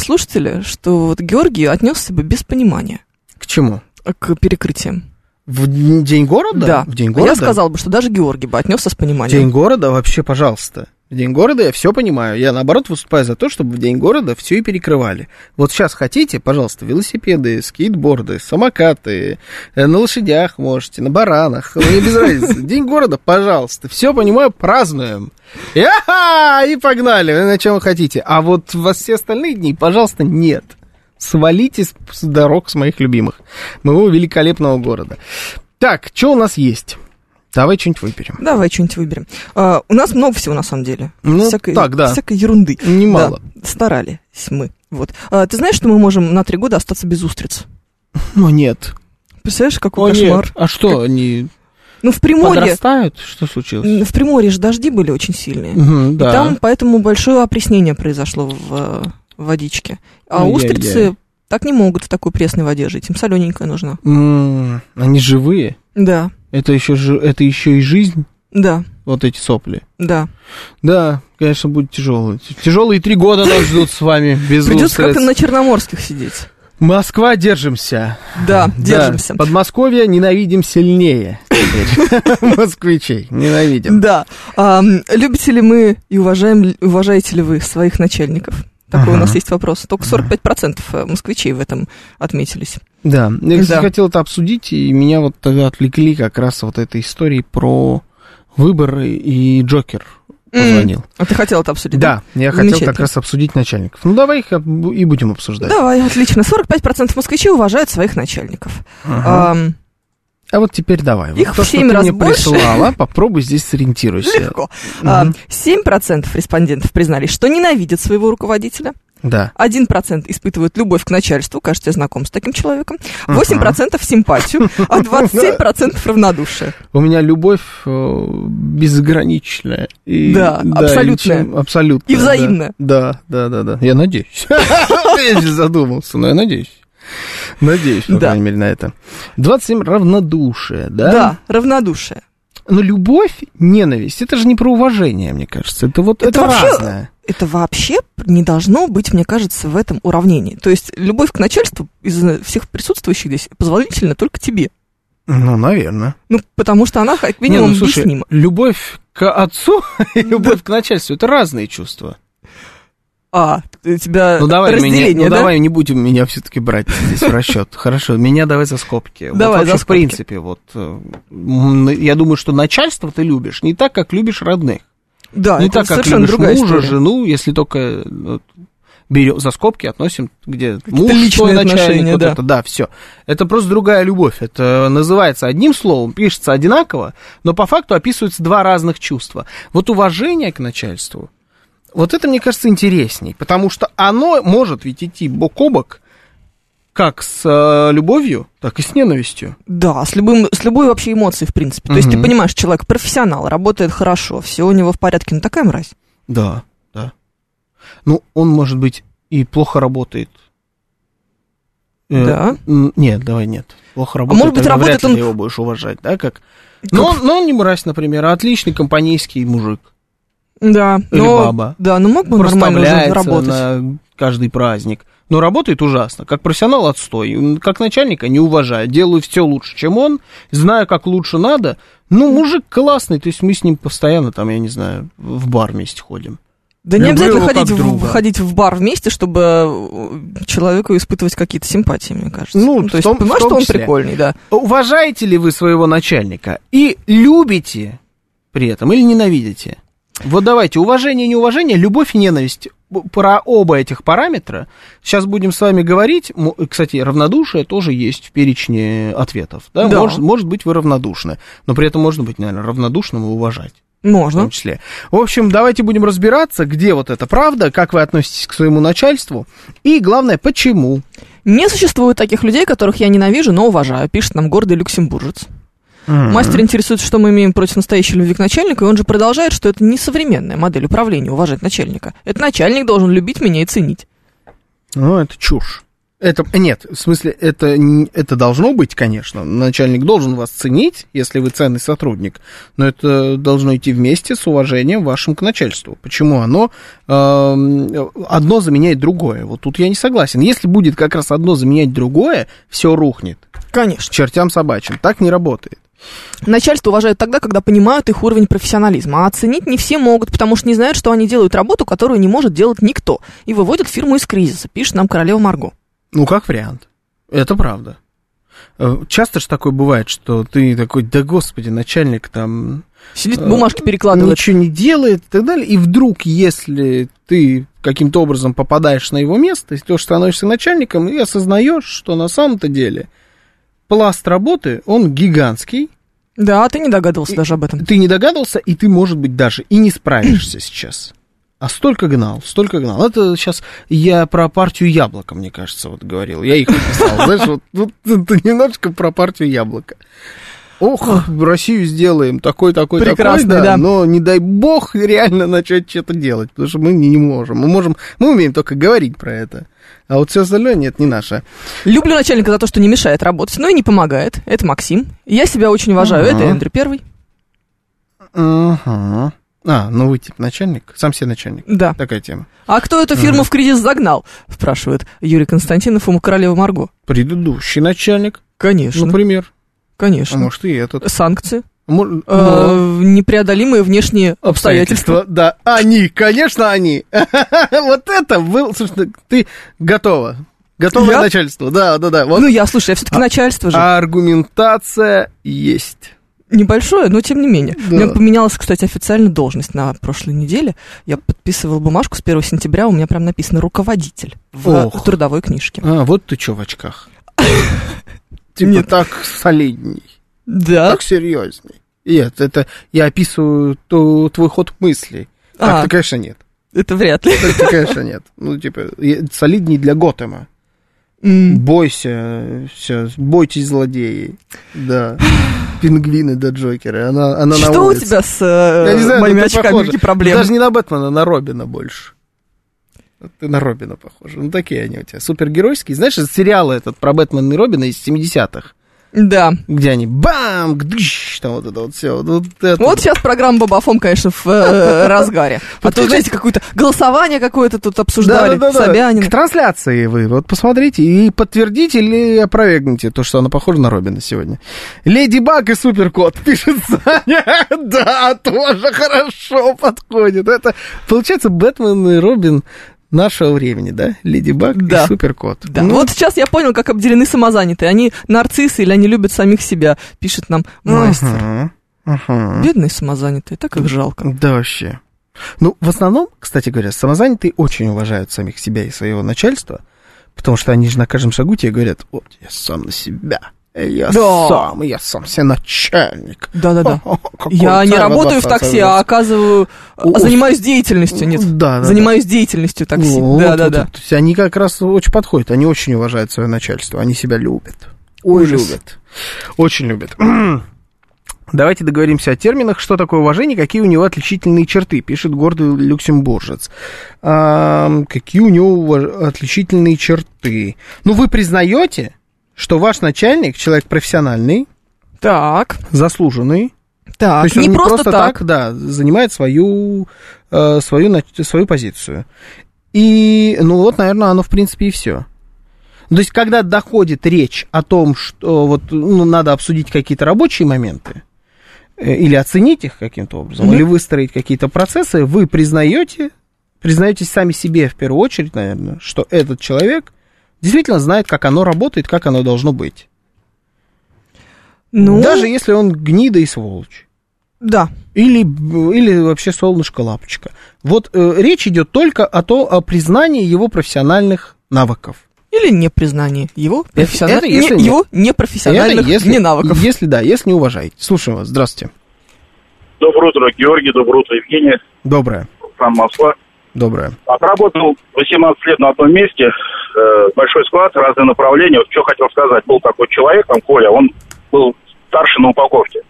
слушатели, что вот Георгий отнесся бы без понимания. К чему? К перекрытиям. В День города? Да. В День города? Я сказал бы, что даже Георгий бы отнесся с пониманием. День города вообще, пожалуйста. В День города я все понимаю. Я, наоборот, выступаю за то, чтобы в День города все и перекрывали. Вот сейчас хотите, пожалуйста, велосипеды, скейтборды, самокаты, на лошадях можете, на баранах. Мне без разницы. День города, пожалуйста. Все понимаю, празднуем. И погнали, на чем вы хотите. А вот во все остальные дни, пожалуйста, нет. Свалите с дорог с моих любимых, моего великолепного города. Так, что у нас есть? Давай что-нибудь выберем. У нас много всего, на самом деле. Ну, всякой, так, да. Всякой ерунды. Немало. Да, старались мы. Вот. Ты знаешь, что мы можем на 3 года остаться без устриц? Ну, нет. Представляешь, какой кошмар. Нет. А что, они... Ну, в Приморье... Подрастают? Что случилось? В Приморье же дожди были очень сильные. Угу, да. И там поэтому большое опреснение произошло в водичке. А устрицы так не могут в такой пресной воде жить. Им солененькая нужна. Они живые? Да. Это еще и жизнь? Да. Вот эти сопли? Да. Да, конечно, будет тяжело. Тяжелые 3 года нас ждут с вами без устриц. Придется как-то на Черноморских сидеть. Москва, держимся. Да, держимся. Подмосковье ненавидим сильнее. Москвичей ненавидим. Да. Любите ли мы и уважаете ли вы своих начальников? Такой у нас есть вопрос. Только 45% москвичей в этом отметились. Да, я, кстати, хотел это обсудить, и меня вот тогда отвлекли как раз вот этой историей про выборы, и Джокер позвонил. А ты хотел это обсудить? Да, я хотел как раз обсудить начальников. Ну, давай их и будем обсуждать. Давай, отлично. 45% москвичей уважают своих начальников. А вот теперь давай. Их в 7 раз больше. Прислала, попробуй здесь сориентируйся. Легко. 7% респондентов признались, что ненавидят своего руководителя. Да. 1% испытывают любовь к начальству. Кажется, я знаком с таким человеком. 8% симпатию, а 27% равнодушие. У меня любовь безграничная. Да, абсолютная. И взаимная. Да. Я надеюсь. Я здесь задумался, но я надеюсь. Надеюсь, по крайней мере, на это. 27 равнодушие, да? Да, равнодушие. Но любовь, ненависть, это же не про уважение, мне кажется. Это вот это вообще, разное. Это вообще не должно быть, мне кажется, в этом уравнении. То есть любовь к начальству из всех присутствующих здесь позволительна только тебе. Ну, наверное. Ну, потому что она, как минимум, объяснима. Любовь к отцу и любовь к начальству – это разные чувства. У тебя разделение, да? Ну, давай не будем меня все-таки брать здесь в расчет. Хорошо, меня давай за скобки. Давай за скобки. В принципе, вот, я думаю, что начальство ты любишь не так, как любишь родных. Да, не так, как любишь мужа, жену, если только берем за скобки, относим, где муж, личные отношения, вот это, да, все. Это просто другая любовь. Это называется одним словом, пишется одинаково, но по факту описываются 2 разных чувства. Вот уважение к начальству, Вот это, мне кажется, интересней, потому что оно может ведь идти бок о бок как с любовью, так и с ненавистью. Да, с любой вообще эмоцией, в принципе. То есть ты понимаешь, человек профессионал, работает хорошо, все у него в порядке, но такая мразь. Да, да. Ну, он, может быть, и плохо работает. Да? Нет. Плохо работает, а может быть, работает вряд ли его будешь уважать, да, как... Но он не мразь, например, а отличный компанейский мужик. Да. Или баба. Да, но мог бы нормально работать. На каждый праздник. Но работает ужасно. Как профессионал отстой. Как начальника не уважаю. Делаю все лучше, чем он. Знаю, как лучше надо. Ну, мужик классный. То есть мы с ним постоянно, там, я не знаю, в бар вместе ходим. Да люблю, не обязательно ходить в бар вместе, чтобы человеку испытывать какие-то симпатии, мне кажется. Ну, то есть понимаешь, что он прикольный, да. Уважаете ли вы своего начальника и любите при этом или ненавидите? Вот давайте, уважение и неуважение, любовь и ненависть. Про оба этих параметра сейчас будем с вами говорить. Кстати, равнодушие тоже есть в перечне ответов. Да? Может быть, вы равнодушны, но при этом можно быть, наверное, равнодушным и уважать. Можно. В том числе. В общем, давайте будем разбираться, где вот эта правда, как вы относитесь к своему начальству и, главное, почему. Не существует таких людей, которых я ненавижу, но уважаю, пишет нам гордый люксембуржец. Мастер интересуется, что мы имеем против настоящей любви к начальнику, и он же продолжает, что это не современная модель управления, уважать начальника. Это начальник должен любить меня и ценить. Ну, это чушь. Нет, в смысле, это должно быть, конечно. Начальник должен вас ценить, если вы ценный сотрудник, но это должно идти вместе с уважением вашим к начальству. Почему оно одно заменяет другое? Вот тут я не согласен. Если будет как раз одно заменять другое, все рухнет. Конечно. К чертям собачьим. Так не работает. Начальство уважают тогда, когда понимают их уровень профессионализма. А оценить не все могут, потому что не знают, что они делают работу, которую не может делать никто, и выводят фирму из кризиса, пишет нам королева Марго. Ну, как вариант. Это правда. Часто же такое бывает, что ты такой, да господи, начальник там... Сидит, бумажки перекладывает. Ничего не делает и так далее. И вдруг, если ты каким-то образом попадаешь на его место, ты уж становишься начальником и осознаешь, что на самом-то деле пласт работы, он гигантский. Да, ты не догадался даже об этом. Ты не догадался, и ты, может быть, даже и не справишься сейчас. А столько гнал. Это сейчас я про партию «Яблоко», мне кажется, вот говорил. Я их написал, знаешь, вот немножко про партию «Яблоко». Ох, Россию сделаем такой, да, но не дай бог реально начать что-то делать, потому что мы не можем. Мы умеем только говорить про это, а вот все остальное нет, не наше. Люблю начальника за то, что не мешает работать, но и не помогает. Это Максим. Я себя очень уважаю. Это Эндрю Первый. Ага. А, ну вы типа начальник, сам себе начальник. Да. Такая тема. А кто эту фирму в кризис загнал? Спрашивает Юрий Константинов ему королева Марго. Предыдущий начальник. Конечно. Например. Конечно. А может и этот. Санкции. Непреодолимые внешние обстоятельства. Да, они. Вот это был, слушай, ты готова. Готовое начальство, да. Ну я все-таки начальство же. Аргументация есть. Небольшое, но тем не менее. Да. У меня поменялась, кстати, официально должность на прошлой неделе. Я подписывала бумажку с 1 сентября, у меня прям написано «руководитель» в трудовой книжке. А, вот ты что в очках. Типа так солидней. Да. Так серьезней. Нет, это я описываю твой ход мыслей. Так-то, конечно, нет. Это вряд ли. Так-то, конечно, нет. Ну, типа, солидней для Готэма. Бойся, все, бойтесь злодеи. Да. Пингвины до Джокера. Она что на улице. Что у тебя с моими очками, какие проблемы? Даже не на Бэтмена, на Робина больше. Ты на Робина похожа. Ну, такие они у тебя. Супергеройские. Знаешь, сериал этот про Бэтмена и Робина из 70-х. Да. Где они бам, гдыщ, там вот это вот все. Вот сейчас программа «Бабафом», конечно, в разгаре. А то, знаете, какое-то голосование какое-то тут обсуждали. Собянин. К трансляции вы вот посмотрите и подтвердите или опровергните то, что она похожа на Робина сегодня. Леди Баг и Суперкот, пишет Саня. Да, тоже хорошо подходит. Это, получается, Бэтмен и Робин нашего времени, да? Леди Баг и Суперкот. Да. Ну, вот сейчас я понял, как обделены самозанятые. Они нарциссы или они любят самих себя, пишет нам мастер. Бедные самозанятые, так их жалко. Да вообще. Ну, в основном, кстати говоря, самозанятые очень уважают самих себя и своего начальства, потому что они же на каждом шагу тебе говорят: вот я сам на себя. Я сам себе начальник. Да-да-да. Я не работаю в такси, а оказываю... Занимаюсь деятельностью, нет? Да-да-да. Занимаюсь деятельностью такси. Да-да-да. То есть они как раз очень подходят, они очень уважают свое начальство, они себя любят. Ой, любят. Очень любят. Давайте договоримся о терминах. Что такое уважение, какие у него отличительные черты, пишет гордый люксембуржец. Какие у него отличительные черты? Ну, вы признаете, что ваш начальник человек профессиональный, так, заслуженный, так, то есть он не просто так, да, занимает свою позицию. И, ну вот, наверное, оно в принципе и все. То есть, когда доходит речь о том, что вот, ну, надо обсудить какие-то рабочие моменты, или оценить их каким-то образом, или выстроить какие-то процессы, вы признаетесь сами себе в первую очередь, наверное, что этот человек действительно знает, как оно работает, как оно должно быть. Ну... Даже если он гнида и сволочь. Да. Или вообще солнышко-лапочка. Вот речь идет только о признании его профессиональных навыков. Или непризнание его непрофессиональных навыков. Если не уважаете. Слушаю вас. Здравствуйте. Доброе утро, Георгий. Доброе утро, Евгения. Доброе. Сам Москва. Доброе. Отработал 18 лет на одном месте. Большой склад, разные направления. Вот что хотел сказать. Был такой человек, там Коля, он был старше на упаковке.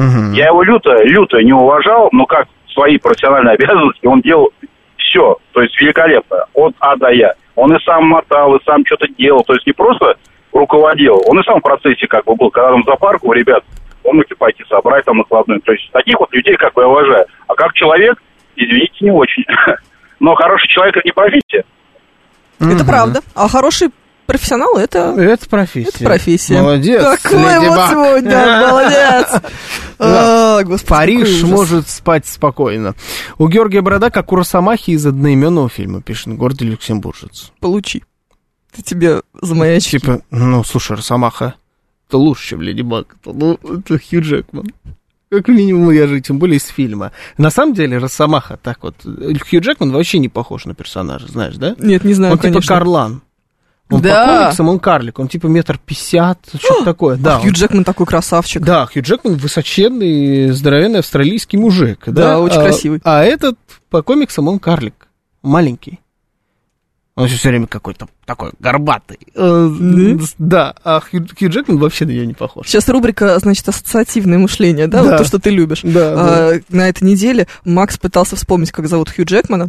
Угу. Я его люто не уважал, но как свои профессиональные обязанности он делал все. То есть великолепно. От А до Я. Он и сам мотал, и сам что-то делал. То есть не просто руководил. Он и сам в процессе как бы был. Когда там за парку, ребят, он мог пойти собрать там накладную. То есть таких вот людей как бы я уважаю. А как человек, извините, не очень. Но хороший человек – это не профессия. Это правда. А хороший профессионал – это... Это профессия. Это профессия. Молодец, какой вот сегодня, молодец. Господи, Париж может спать спокойно. У Георгия Борода, как у Росомахи из одноименного фильма, пишет гордый люксембуржец. Получи. Ты тебе за мои очки. Типа, ну, слушай, Росомаха, это лучше, чем Леди Баг. Это Хью Джекман. Как минимум, я же, тем более, из фильма. На самом деле, Росомаха так вот... Хью Джекман вообще не похож на персонажа, знаешь, да? Нет, не знаю, он, конечно. Он типа Карлан. Он по комиксам, он карлик, он типа 1,50 метра, что-то такое. Да, Хью Джекман такой красавчик. Да, Хью Джекман высоченный, здоровенный австралийский мужик. Да, очень красивый. А этот по комиксам он карлик, маленький. Он все время какой-то такой горбатый. Да, а Хью Джекман вообще на нее не похож. Сейчас рубрика, значит, ассоциативное мышление, да, вот то, что ты любишь. На этой неделе Макс пытался вспомнить, как зовут Хью Джекмана.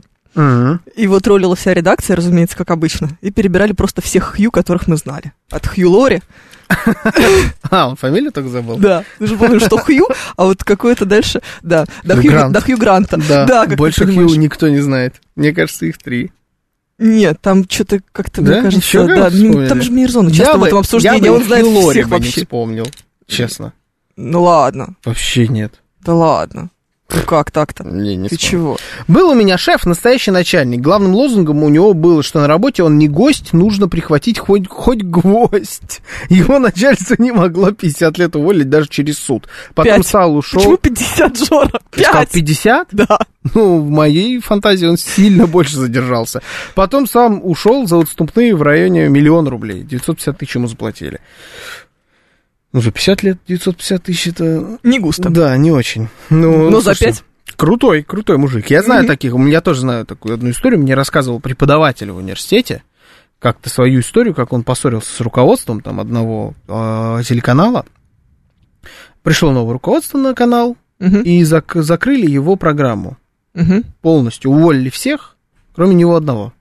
И вот ролила вся редакция, разумеется, как обычно. И перебирали просто всех Хью, которых мы знали. От Хью Лори. А, он фамилию только забыл? Да, мы же помним, что Хью, а вот какое-то дальше... Да, до Хью Гранта. Да, больше Хью никто не знает. Мне кажется, их 3. Нет, там что-то как-то, мне кажется... Да, там же Мейерзон участвовал в этом обсуждении, он знает всех вообще. Я бы Хью Лори не вспомнил, честно. Ну ладно. Вообще нет. Да ладно. Ну как так-то? Не ты чего? Был у меня шеф, настоящий начальник. Главным лозунгом у него было, что на работе он не гость, нужно прихватить хоть гвоздь. Его начальство не могло 50 лет уволить даже через суд. Потом 5. Сал ушел. Почему 50, Жора? 5? 50? Да. Ну, в моей фантазии он сильно больше задержался. Потом сам ушел за отступные в районе 1 миллион рублей. 950 тысяч ему заплатили. Ну, за 50 лет 950 тысяч это... Не густо. Да, не очень. Но за 5? Крутой мужик. Я знаю таких. Я тоже знаю такую одну историю. Мне рассказывал преподаватель в университете как-то свою историю, как он поссорился с руководством там одного телеканала. Пришло новое руководство на канал, и закрыли его программу. Полностью. Уволили всех, кроме него одного.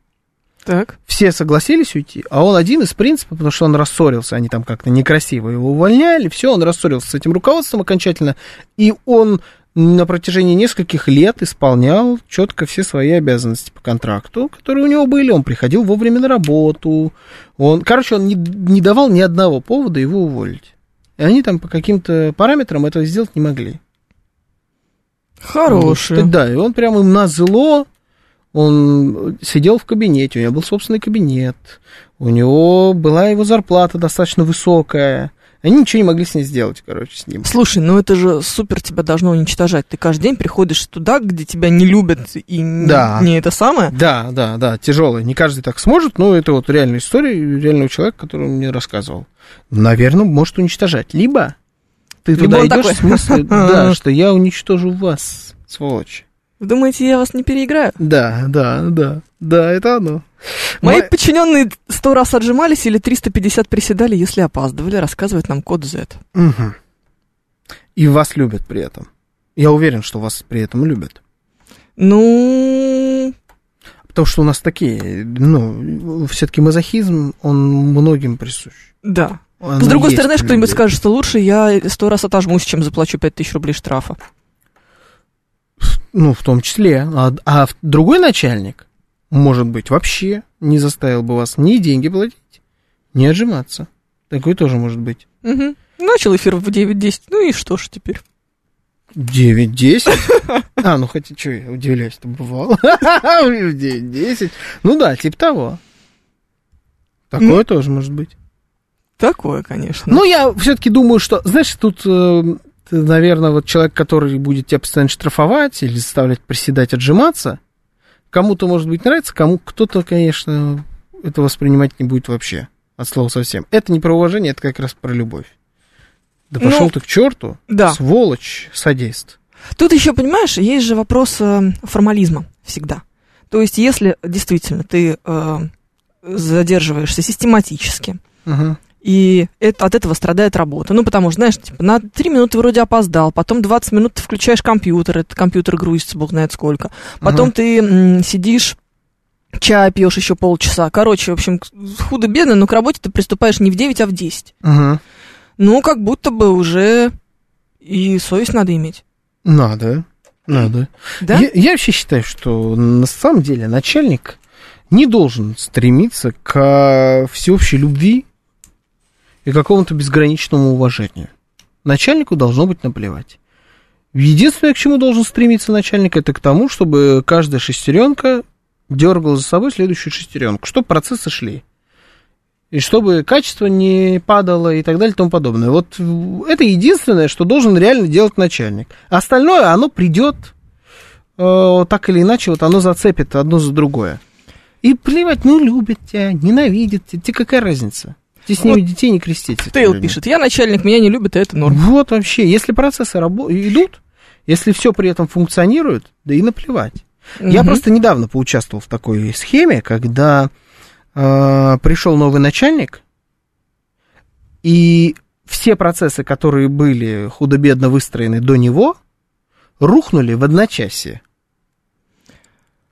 Так. Все согласились уйти, а он один из принципов, потому что он рассорился, они там как-то некрасиво его увольняли, все, он рассорился с этим руководством окончательно, и он на протяжении нескольких лет исполнял четко все свои обязанности по контракту, которые у него были, он приходил вовремя на работу, он не давал ни одного повода его уволить, и они там по каким-то параметрам этого сделать не могли. Хороший. Да, и он прямо им назло. Он сидел в кабинете, у него был собственный кабинет, у него была его зарплата достаточно высокая. Они ничего не могли с ней сделать, короче, с ним. Слушай, ну это же супер тебя должно уничтожать. Ты каждый день приходишь туда, где тебя не любят и не это самое. Да, тяжелое. Не каждый так сможет, но это вот реальная история реального человека, который мне рассказывал. Наверное, может уничтожать. Либо ты туда идешь с мыслью, что я уничтожу вас, сволочи. Вы думаете, я вас не переиграю? Да, это оно. Мои подчиненные 100 раз отжимались или 350 приседали, если опаздывали, рассказывает нам код Z. Угу. И вас любят при этом. Я уверен, что вас при этом любят. Ну... Потому что у нас такие, все-таки мазохизм, он многим присущ. Да. С другой стороны, кто-нибудь скажет, что лучше я 100 раз отожмусь, чем заплачу 5000 рублей штрафа. Ну, в том числе. А другой начальник, может быть, вообще не заставил бы вас ни деньги платить, ни отжиматься. Такой тоже может быть. Угу. Начал эфир в 9:10. Ну и что ж теперь? 9:10? Ну хотя, что я удивляюсь-то, бывало. В 9:10. Ну да, типа того. Такое тоже может быть. Такое, конечно. Ну, я все-таки думаю, что, знаешь, тут... Ты, наверное, вот человек, который будет тебя постоянно штрафовать или заставлять приседать, отжиматься, кому-то, может быть, нравится, кто-то, конечно, это воспринимать не будет вообще, от слова совсем. Это не про уважение, это как раз про любовь. Да пошел ты к черту, сволочь, садист. Тут еще, понимаешь, есть же вопрос формализма всегда. То есть, если действительно ты задерживаешься систематически, и от этого страдает работа. Ну, потому что, знаешь, типа, на 3 минуты вроде опоздал, потом 20 минут ты включаешь компьютер, этот компьютер грузится бог знает сколько. Потом ты сидишь, чай пьешь еще полчаса. Короче, в общем, худо-бедно, но к работе ты приступаешь не в 9, а в 10. Ну, как будто бы уже и совесть надо иметь. Надо. Да? Я вообще считаю, что на самом деле начальник не должен стремиться к всеобщей любви и какому-то безграничному уважению. Начальнику должно быть наплевать. Единственное, к чему должен стремиться начальник, это к тому, чтобы каждая шестеренка дергала за собой следующую шестеренку, чтобы процессы шли, и чтобы качество не падало и так далее и тому подобное. Вот это единственное, что должен реально делать начальник. Остальное, оно придет так или иначе, вот оно зацепит одно за другое. И плевать, ну, любит тебя, ненавидит тебя, тебе какая разница? Здесь вот детей не крестить. Тейл пишет, я начальник, меня не любит, а это норма. Вот вообще, если процессы идут, если все при этом функционирует, да и наплевать. Я просто недавно поучаствовал в такой схеме, когда пришел новый начальник, и все процессы, которые были худо-бедно выстроены до него, рухнули в одночасье.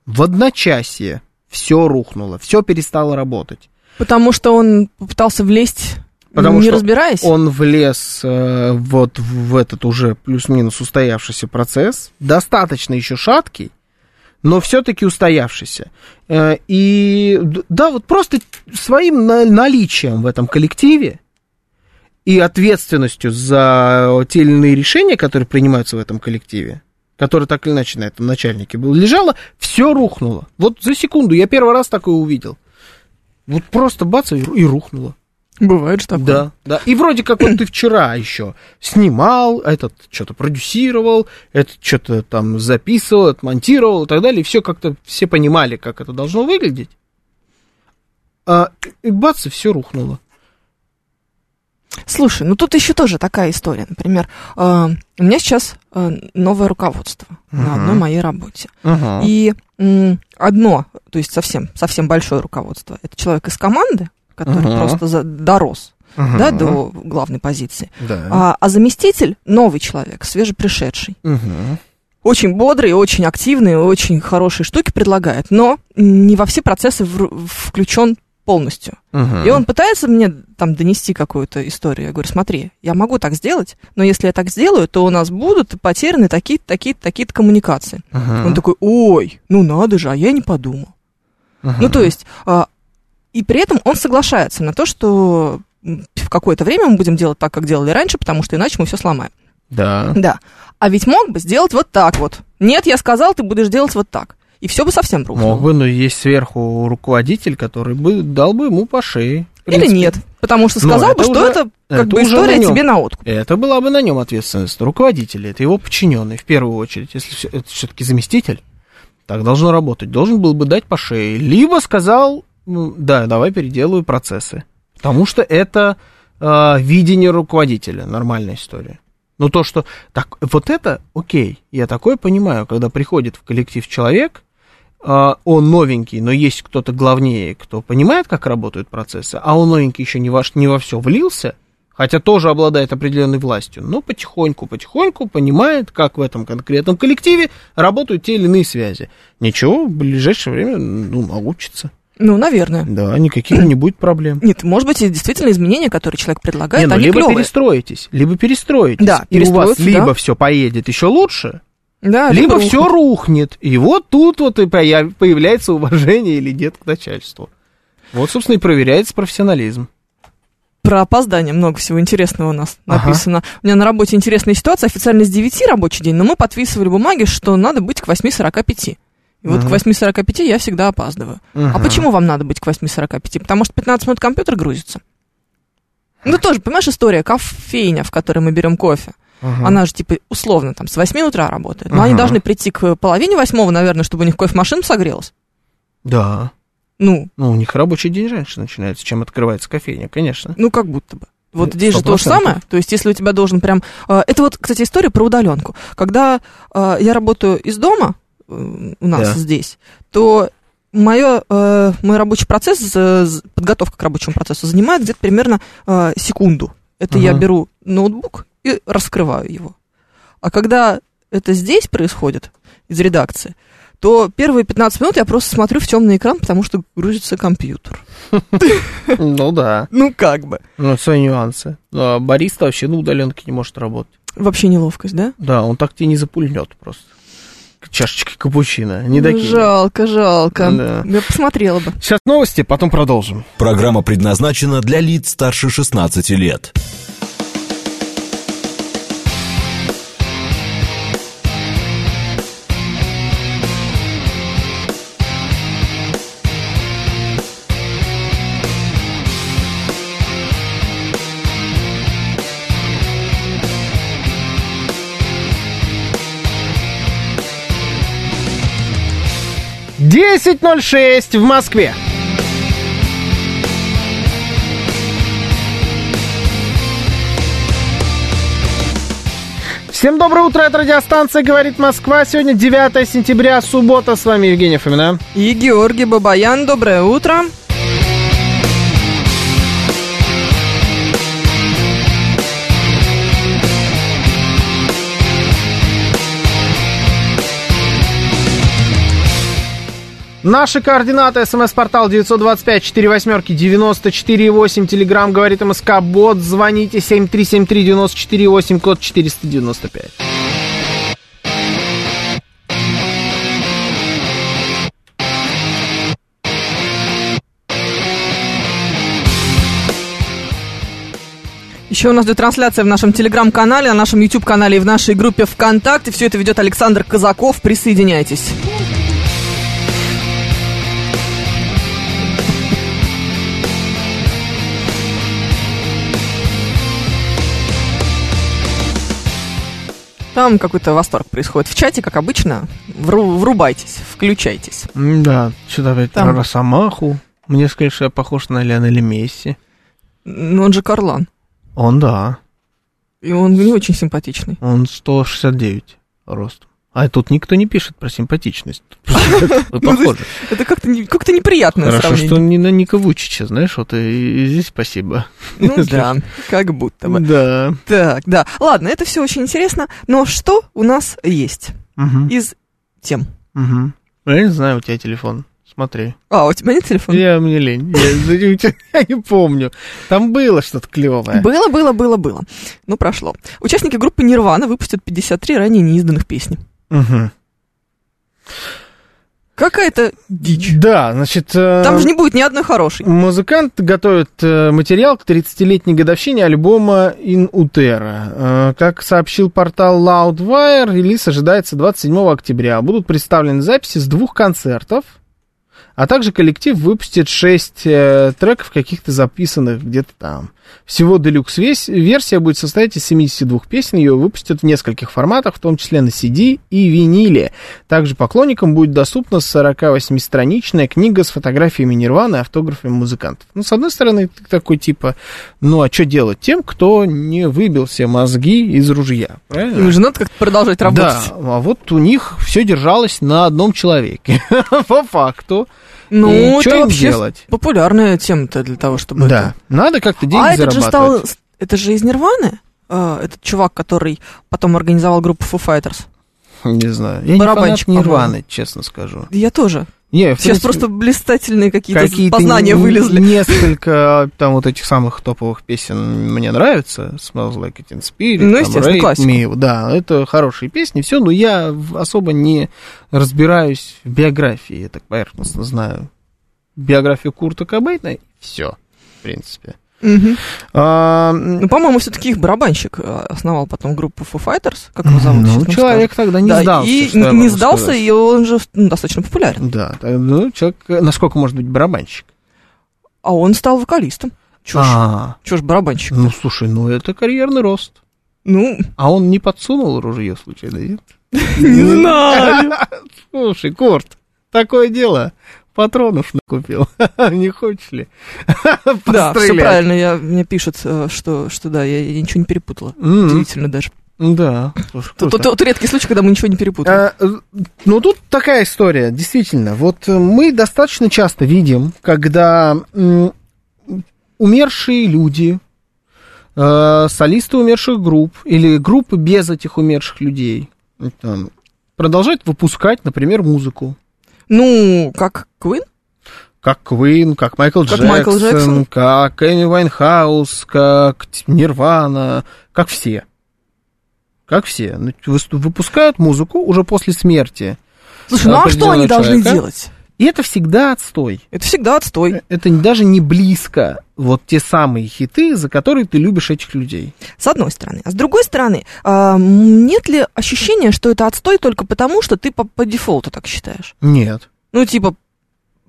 В одночасье все рухнуло, все перестало работать. Потому что он пытался влезть, не разбираясь? Потому что он влез вот в этот уже плюс-минус устоявшийся процесс, достаточно еще шаткий, но все-таки устоявшийся. И да, вот просто своим наличием в этом коллективе и ответственностью за те или иные решения, которые принимаются в этом коллективе, которые так или иначе на этом начальнике лежало, все рухнуло. Вот за секунду я первый раз такое увидел. Вот просто бац, и рухнуло. Бывает же такое. Да. И вроде как вот ты вчера еще снимал, этот что-то продюсировал, этот что-то там записывал, отмонтировал и так далее. И все как-то, все понимали, как это должно выглядеть. И бац, и все рухнуло. Слушай, ну тут еще тоже такая история. Например, у меня сейчас новое руководство на одной моей работе. И одно, то есть совсем большое руководство, это человек из команды, который просто дорос до главной позиции. А заместитель новый человек, свежепришедший. Очень бодрый, очень активный, очень хорошие штуки предлагает, но не во все процессы включен полностью. И он пытается мне там донести какую-то историю. Я говорю, смотри, я могу так сделать, но если я так сделаю, то у нас будут потеряны такие-то, такие-то, такие-то коммуникации. Он такой, ой, ну надо же, а я не подумал. Ну, то есть, и при этом он соглашается на то, что в какое-то время мы будем делать так, как делали раньше, потому что иначе мы все сломаем. Да. А ведь мог бы сделать вот так вот. Нет, я сказал, ты будешь делать вот так. И все бы совсем рухнуло. Мог бы, но есть сверху руководитель, который бы дал бы ему по шее. Или нет. потому что сказал бы, что это как бы история тебе на откуп. Это была бы на нем ответственность руководителя, это его подчиненный в первую очередь. Если это все-таки заместитель, так должно работать. Должен был бы дать по шее. Либо сказал, да, давай переделаю процессы. Потому что это видение руководителя, нормальная история. Но то, что так, вот это окей, я такое понимаю, когда приходит в коллектив человек, он новенький, но есть кто-то главнее, кто понимает, как работают процессы, а он новенький еще не во все влился, хотя тоже обладает определенной властью, но потихоньку понимает, как в этом конкретном коллективе работают те или иные связи. Ничего, в ближайшее время, научится. Наверное. Да, никаких не будет проблем. Нет, может быть, действительно изменения, которые человек предлагает, они либо клевые. Либо перестроитесь. Да, и у вас либо все поедет еще лучше, да, либо все рухнет. И вот тут вот и появляется уважение или нет к начальству. Вот, собственно, и проверяется профессионализм. Про опоздание много всего интересного у нас написано. Ага. У меня на работе интересная ситуация. Официально с 9 рабочий день, но мы подписывали бумаги, что надо быть к 8:45. И вот к 8:45 я всегда опаздываю. А почему вам надо быть к 8:45? Потому что 15 минут компьютер грузится. Ну, тоже, понимаешь, история, кофейня, в которой мы берем кофе. Она же, условно, там, с 8 утра работает. Но они должны прийти к 7:30, наверное, чтобы у них кофемашина согрелась. Да. Ну, у них рабочий день раньше начинается, чем открывается кофейня, конечно. Ну, как будто бы. Вот здесь 100%. Же то же самое, то есть если у тебя должен прям... Это вот, кстати, история про удаленку. Когда я работаю из дома... у нас здесь, то мой рабочий процесс, подготовка к рабочему процессу занимает где-то примерно секунду. Это я беру ноутбук и раскрываю его. А когда это здесь происходит, из редакции, то первые 15 минут я просто смотрю в темный экран, потому что грузится компьютер. Ну да. Ну как бы. Ну, свои нюансы. Бариста вообще на удаленке не может работать. Вообще неловкость, да? Да, он так тебе не запульнет просто. Чашечки капучино, не докинь. Жалко. Да. Я посмотрела бы. Сейчас новости, потом продолжим. Программа предназначена для лиц старше 16 лет. «10:06 в Москве». Всем доброе утро, это радиостанция «Говорит Москва». Сегодня 9 сентября, суббота. С вами Евгения Фридман. И Георгий Бабаян. Доброе утро. Наши координаты. СМС-портал 925-48-94-8. Телеграмм «Говорит МСК». Бот. Звоните 7373-94-8. Код 495. Еще у нас идет трансляция в нашем Телеграм-канале, на нашем YouTube-канале и в нашей группе ВКонтакте. Все это ведет Александр Казаков. Присоединяйтесь. Там какой-то восторг происходит. В чате, как обычно, врубайтесь, включайтесь. Да, что-то опять про Росомаху. Мне сказали, что я похож на Лионеля Месси. Но он же Карлан. Он, да. И он не очень симпатичный. Он 169 рост. А тут никто не пишет про симпатичность. Это как-то неприятное сравнение. Хорошо, что не на Ника Вучича, знаешь, вот и здесь спасибо. Ну да, как будто бы. Да. Так, да. Ладно, это все очень интересно, но что у нас есть из тем? Я не знаю, у тебя телефон, смотри. А, у тебя нет телефона? Мне лень, я не помню. Там было что-то клевое. Было. Ну, прошло. Участники группы Nirvana выпустят 53 ранее неизданных песни. Угу. Какая-то дичь. Да, значит... Там же не будет ни одной хорошей. Музыкант готовит материал к 30-летней годовщине альбома «In Utero». Как сообщил портал Loudwire, релиз ожидается 27 октября. Будут представлены записи с 2 концертов. А также коллектив выпустит 6 треков, каких-то записанных где-то там. Всего делюкс-версия будет состоять из 72 песен. Ее выпустят в нескольких форматах, в том числе на CD и виниле. Также поклонникам будет доступна 48-страничная книга с фотографиями Нирваны и автографами музыкантов. Ну, с одной стороны, такой типа, ну, а что делать тем, кто не выбил все мозги из ружья? Правильно? Им же надо как-то продолжать работать. Да, а вот у них все держалось на одном человеке. По факту. Ну, что им делать? Популярная тема-то для того, чтобы... Да, это... надо как-то деньги зарабатывать. А этот же стал... Это же из Нирваны? Этот чувак, который потом организовал группу Foo Fighters. Не знаю. Я не фанат Нирваны, честно скажу. Я тоже. Не, сейчас просто блистательные какие-то познания вылезли. Несколько там вот этих самых топовых песен мне нравятся. Smells Like Teen Spirit, ну, естественно, классика. Да, это хорошие песни, все, но я особо не разбираюсь в биографии. Я так поверхностно знаю биографию Курта Кобейна, и все, в принципе. Угу. Ну, по-моему, все-таки их барабанщик основал потом группу Foo Fighters, как его зовут. Ну, человек тогда не сдался. И не сдался, сказать. И он же достаточно популярен. Да, ну, человек, насколько может быть барабанщик? А он стал вокалистом. Чё ж барабанщик? Ну, слушай, ну, это карьерный рост. Ну. А он не подсунул ружье, случайно, нет? Не знаю. Слушай, Курт, такое дело... Патронов накупил. Не хочешь ли? Да, все правильно. Мне пишут, что да, я ничего не перепутала. Удивительно даже. Да. Тут редкий случай, когда мы ничего не перепутали. Ну, тут такая история, действительно. Вот мы достаточно часто видим, когда умершие люди, солисты умерших групп или группы без этих умерших людей продолжают выпускать, например, музыку. Ну, как Квин? Как Квин, как Майкл Джексон, как Эми Вайнхаус, как Нирвана, как все. Как все. Выпускают музыку уже после смерти. Слушай, ну а что они должны делать? И это всегда отстой. Это даже не близко вот те самые хиты, за которые ты любишь этих людей. С одной стороны. А с другой стороны, нет ли ощущения, что это отстой только потому, что ты по дефолту так считаешь? Нет. Ну, типа,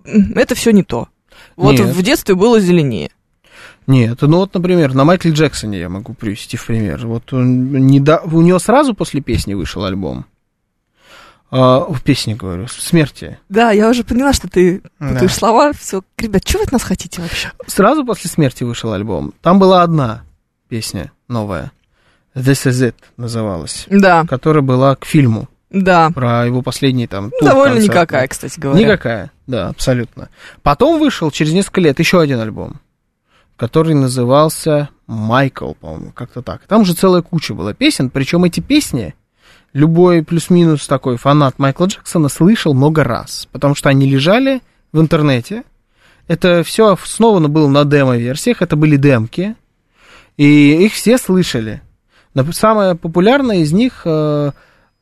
это все не то. Вот нет. В детстве было зеленее. Нет, ну вот, например, на Майкле Джексоне я могу привести в пример. Вот у него сразу после песни вышел альбом. В песне, говорю, «Смерти». Да, я уже поняла, что ты путаешь слова. Все, ребят, что вы от нас хотите вообще? Сразу после «Смерти» вышел альбом. Там была одна песня новая. «This is it» называлась. Да. Которая была к фильму. Да. Про его последний там тур. Довольно концерт. Никакая, кстати говоря. Никакая, да, абсолютно. Потом вышел через несколько лет еще один альбом, который назывался «Майкл», по-моему, как-то так. Там уже целая куча была песен, причем эти песни... Любой плюс-минус такой фанат Майкла Джексона слышал много раз, потому что они лежали в интернете. Это все основано было на демо-версиях, это были демки, и их все слышали. Но самая популярная из них Life,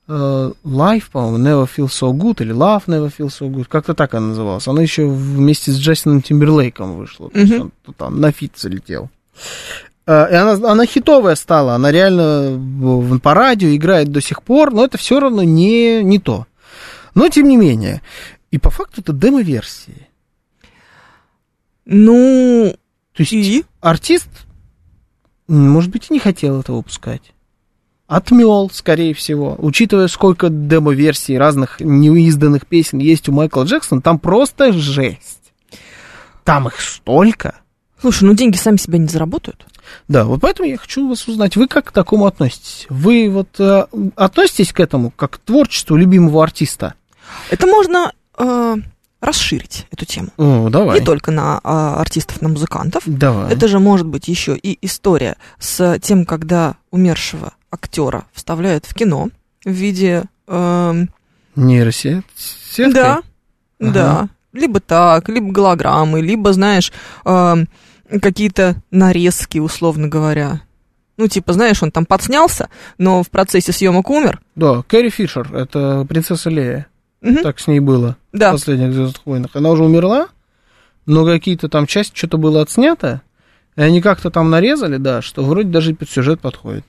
по-моему, Never Feel So Good, или Love Never Feel So Good, как-то так она называлась. Она еще вместе с Джастином Тимберлейком вышла, то есть он там на фит залетел. И она хитовая стала, она реально по радио играет до сих пор, но это все равно не то. Но тем не менее. И по факту это демо-версии. Ну, то есть артист, может быть, и не хотел это выпускать. Отмел, скорее всего. Учитывая, сколько демо-версий разных неизданных песен есть у Майкла Джексона, там просто жесть. Там их столько. Слушай, ну деньги сами себя не заработают. Да, вот поэтому я хочу вас узнать, вы как к такому относитесь? Вы вот относитесь к этому как к творчеству любимого артиста? Это можно расширить, эту тему. О, давай. Не только на артистов, на музыкантов. Давай. Это же может быть еще и история с тем, когда умершего актера вставляют в кино в виде... нейросетки? Да, ага. Да. Либо так, либо голограммы, либо, знаешь... какие-то нарезки, условно говоря. Ну, типа, знаешь, он там подснялся, но в процессе съемок умер. Да, Кэрри Фишер, это принцесса Лея. Угу. Так с ней было в последних «Звездных войнах». Она уже умерла, но какие-то там части, что-то было отснято, и они как-то там нарезали, да, что вроде даже под сюжет подходит.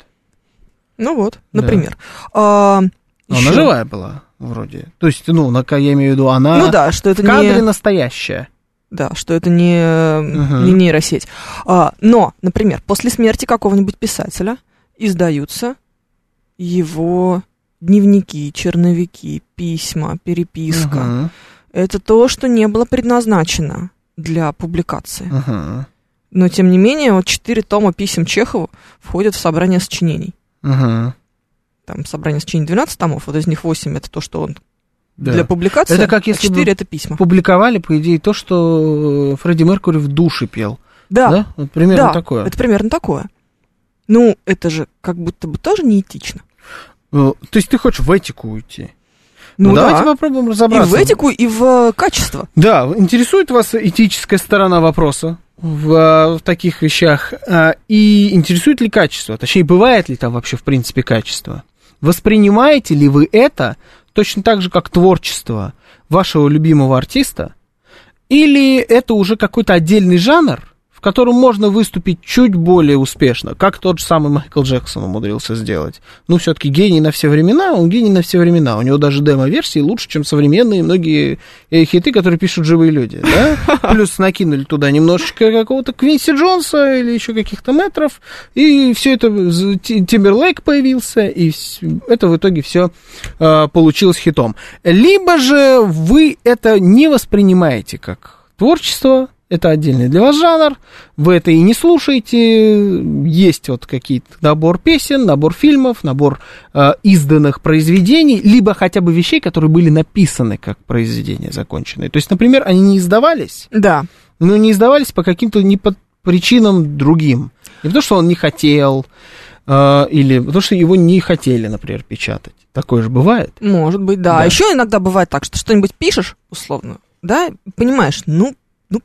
Ну вот, например. Да. Но она живая была вроде. То есть, ну, я имею в виду, она что это в кадре не... настоящая. Да, что это не, не нейросеть. Но, например, после смерти какого-нибудь писателя издаются его дневники, черновики, письма, переписка. Это то, что не было предназначено для публикации. Но, тем не менее, вот 4 тома писем Чехову входят в собрание сочинений. Там собрание сочинений 12 томов, вот из них 8 – это то, что он для публикации, это как если 4 – это письма. Публиковали, по идее, то, что Фредди Меркьюри в душе пел. Да. Вот примерно такое. Это примерно такое. Ну, это же как будто бы тоже неэтично. То есть ты хочешь в этику уйти? Ну, давайте попробуем разобраться. И в этику, и в качество. Да, интересует вас этическая сторона вопроса в таких вещах? И интересует ли качество? Точнее, бывает ли там вообще, в принципе, качество? Воспринимаете ли вы это точно так же, как творчество вашего любимого артиста? Или это уже какой-то отдельный жанр, в котором можно выступить чуть более успешно, как тот же самый Майкл Джексон умудрился сделать? Ну, все-таки гений на все времена, он гений на все времена. У него даже демо-версии лучше, чем современные многие хиты, которые пишут живые люди. Да? Плюс накинули туда немножечко какого-то Квинси Джонса или еще каких-то метров, и все это, Тимберлейк появился, и это в итоге все получилось хитом. Либо же вы это не воспринимаете как творчество, это отдельный для вас жанр, вы это и не слушаете, есть вот какие-то набор песен, набор фильмов, набор изданных произведений, либо хотя бы вещей, которые были написаны как произведения законченные. То есть, например, они не издавались, но не издавались по каким-то причинам другим. Не потому, что он не хотел, или потому, что его не хотели, например, печатать. Такое же бывает. Может быть, да. Еще иногда бывает так, что что-нибудь пишешь, условно, да, понимаешь, ну,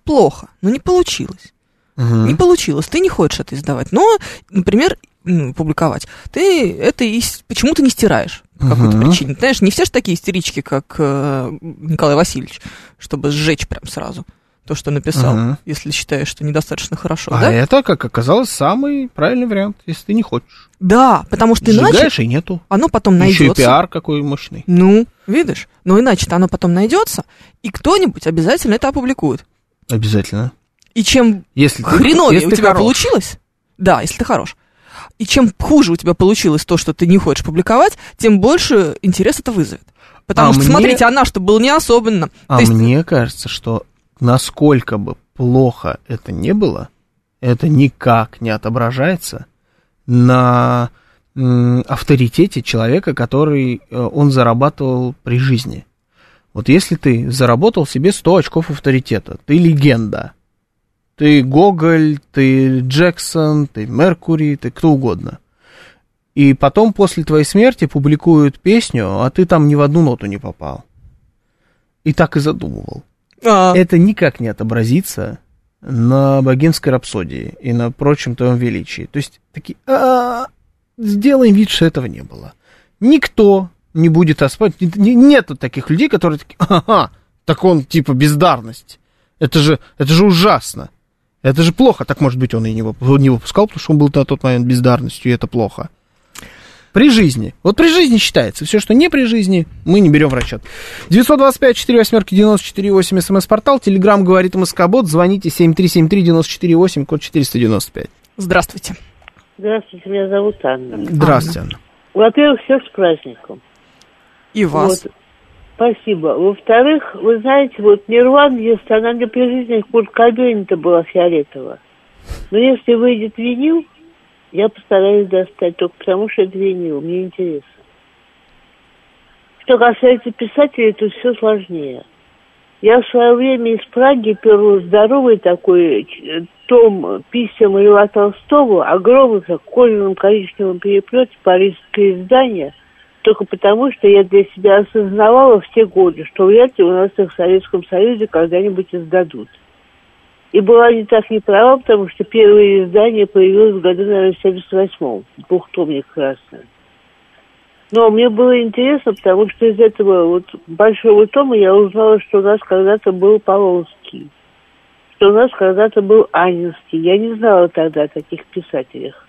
плохо, ну, не получилось. Не получилось, ты не хочешь это издавать. Но, например, публиковать. Ты это почему-то не стираешь по какой-то причине. Знаешь, не все же такие истерички, как Николай Васильевич, чтобы сжечь прям сразу то, что написал, если считаешь, что недостаточно хорошо. А это, как оказалось, самый правильный вариант, если ты не хочешь. Да, потому что иначе... Сжигаешь, и нету. Оно потом найдется. Еще и пиар какой мощный. Ну, видишь? Но иначе-то оно потом найдется, и кто-нибудь обязательно это опубликует. Обязательно. И чем хреновее у тебя получилось, да, если ты хорош, и чем хуже у тебя получилось то, что ты не хочешь публиковать, тем больше интерес это вызовет. Потому что, смотрите, она, что было не особенно. Мне кажется, что насколько бы плохо это ни было, это никак не отображается на авторитете человека, который он зарабатывал при жизни. Вот если ты заработал себе 100 очков авторитета, ты легенда, ты Гоголь, ты Джексон, ты Меркьюри, ты кто угодно, и потом после твоей смерти публикуют песню, а ты там ни в одну ноту не попал, и так и задумывал. Это никак не отобразится на богемской рапсодии и на прочем твоем величии. То есть такие, сделаем вид, что этого не было. Никто... не будет оспаривать. Нету таких людей, которые такие, так он типа бездарность. Это же ужасно. Это же плохо. Так, может быть, он и не выпускал, потому что он был на тот момент бездарностью, и это плохо. При жизни. Вот при жизни считается. Все, что не при жизни, мы не берем в расчет. 925-48-94-8, смс-портал, Телеграм говорит Москобот, звоните 7373-94-8, код 495. Здравствуйте. Здравствуйте, меня зовут Анна. Здравствуйте, Анна. Во-первых, всех с праздником. И вас. Вот. Спасибо. Во-вторых, вы знаете, вот Nirvana, если она не при жизни, Курт Кобейн-то была фиолетовая. Но если выйдет винил, я постараюсь достать только потому, что это винил. Мне интересно. Что касается писателей, то все сложнее. Я в свое время из Праги перла здоровый такой том писем Льва Толстого, огромный, в кожаном коричневом переплете, парижское издание, только потому, что я для себя осознавала в те годы, что вряд ли у нас их в Советском Союзе когда-нибудь издадут. И была не так не права, потому что первое издание появилось в году, наверное, в 1978-м, двухтомник красный. Но мне было интересно, потому что из этого вот большого тома я узнала, что у нас когда-то был Павловский, что у нас когда-то был Анинский. Я не знала тогда о таких писателях.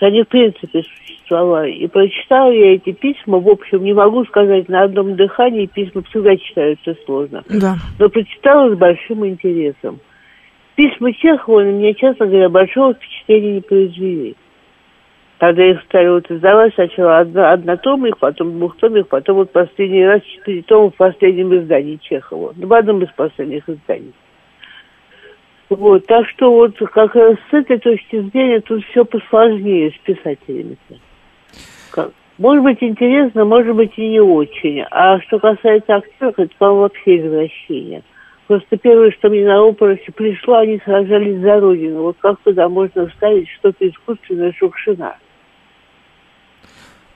они, в принципе, существовали. И прочитала я эти письма, в общем, не могу сказать на одном дыхании, письма всегда читаются сложно. Да. Но прочитала с большим интересом. Письма Чехова на меня, честно говоря, большого впечатления не произвели. Когда их стали вот издавать, сначала однотомных, потом двухтомных, потом вот последний раз 4 тома в последнем издании Чехова. В одном из последних изданий. Вот, так что вот как раз с этой точки зрения тут все посложнее с писателями-то. Может быть, интересно, может быть, и не очень. А что касается актеров, это, по-моему, вообще извращение. Просто первое, что мне на опороте пришло, они сражались за родину. Вот как туда можно вставить что-то искусственное Шукшина?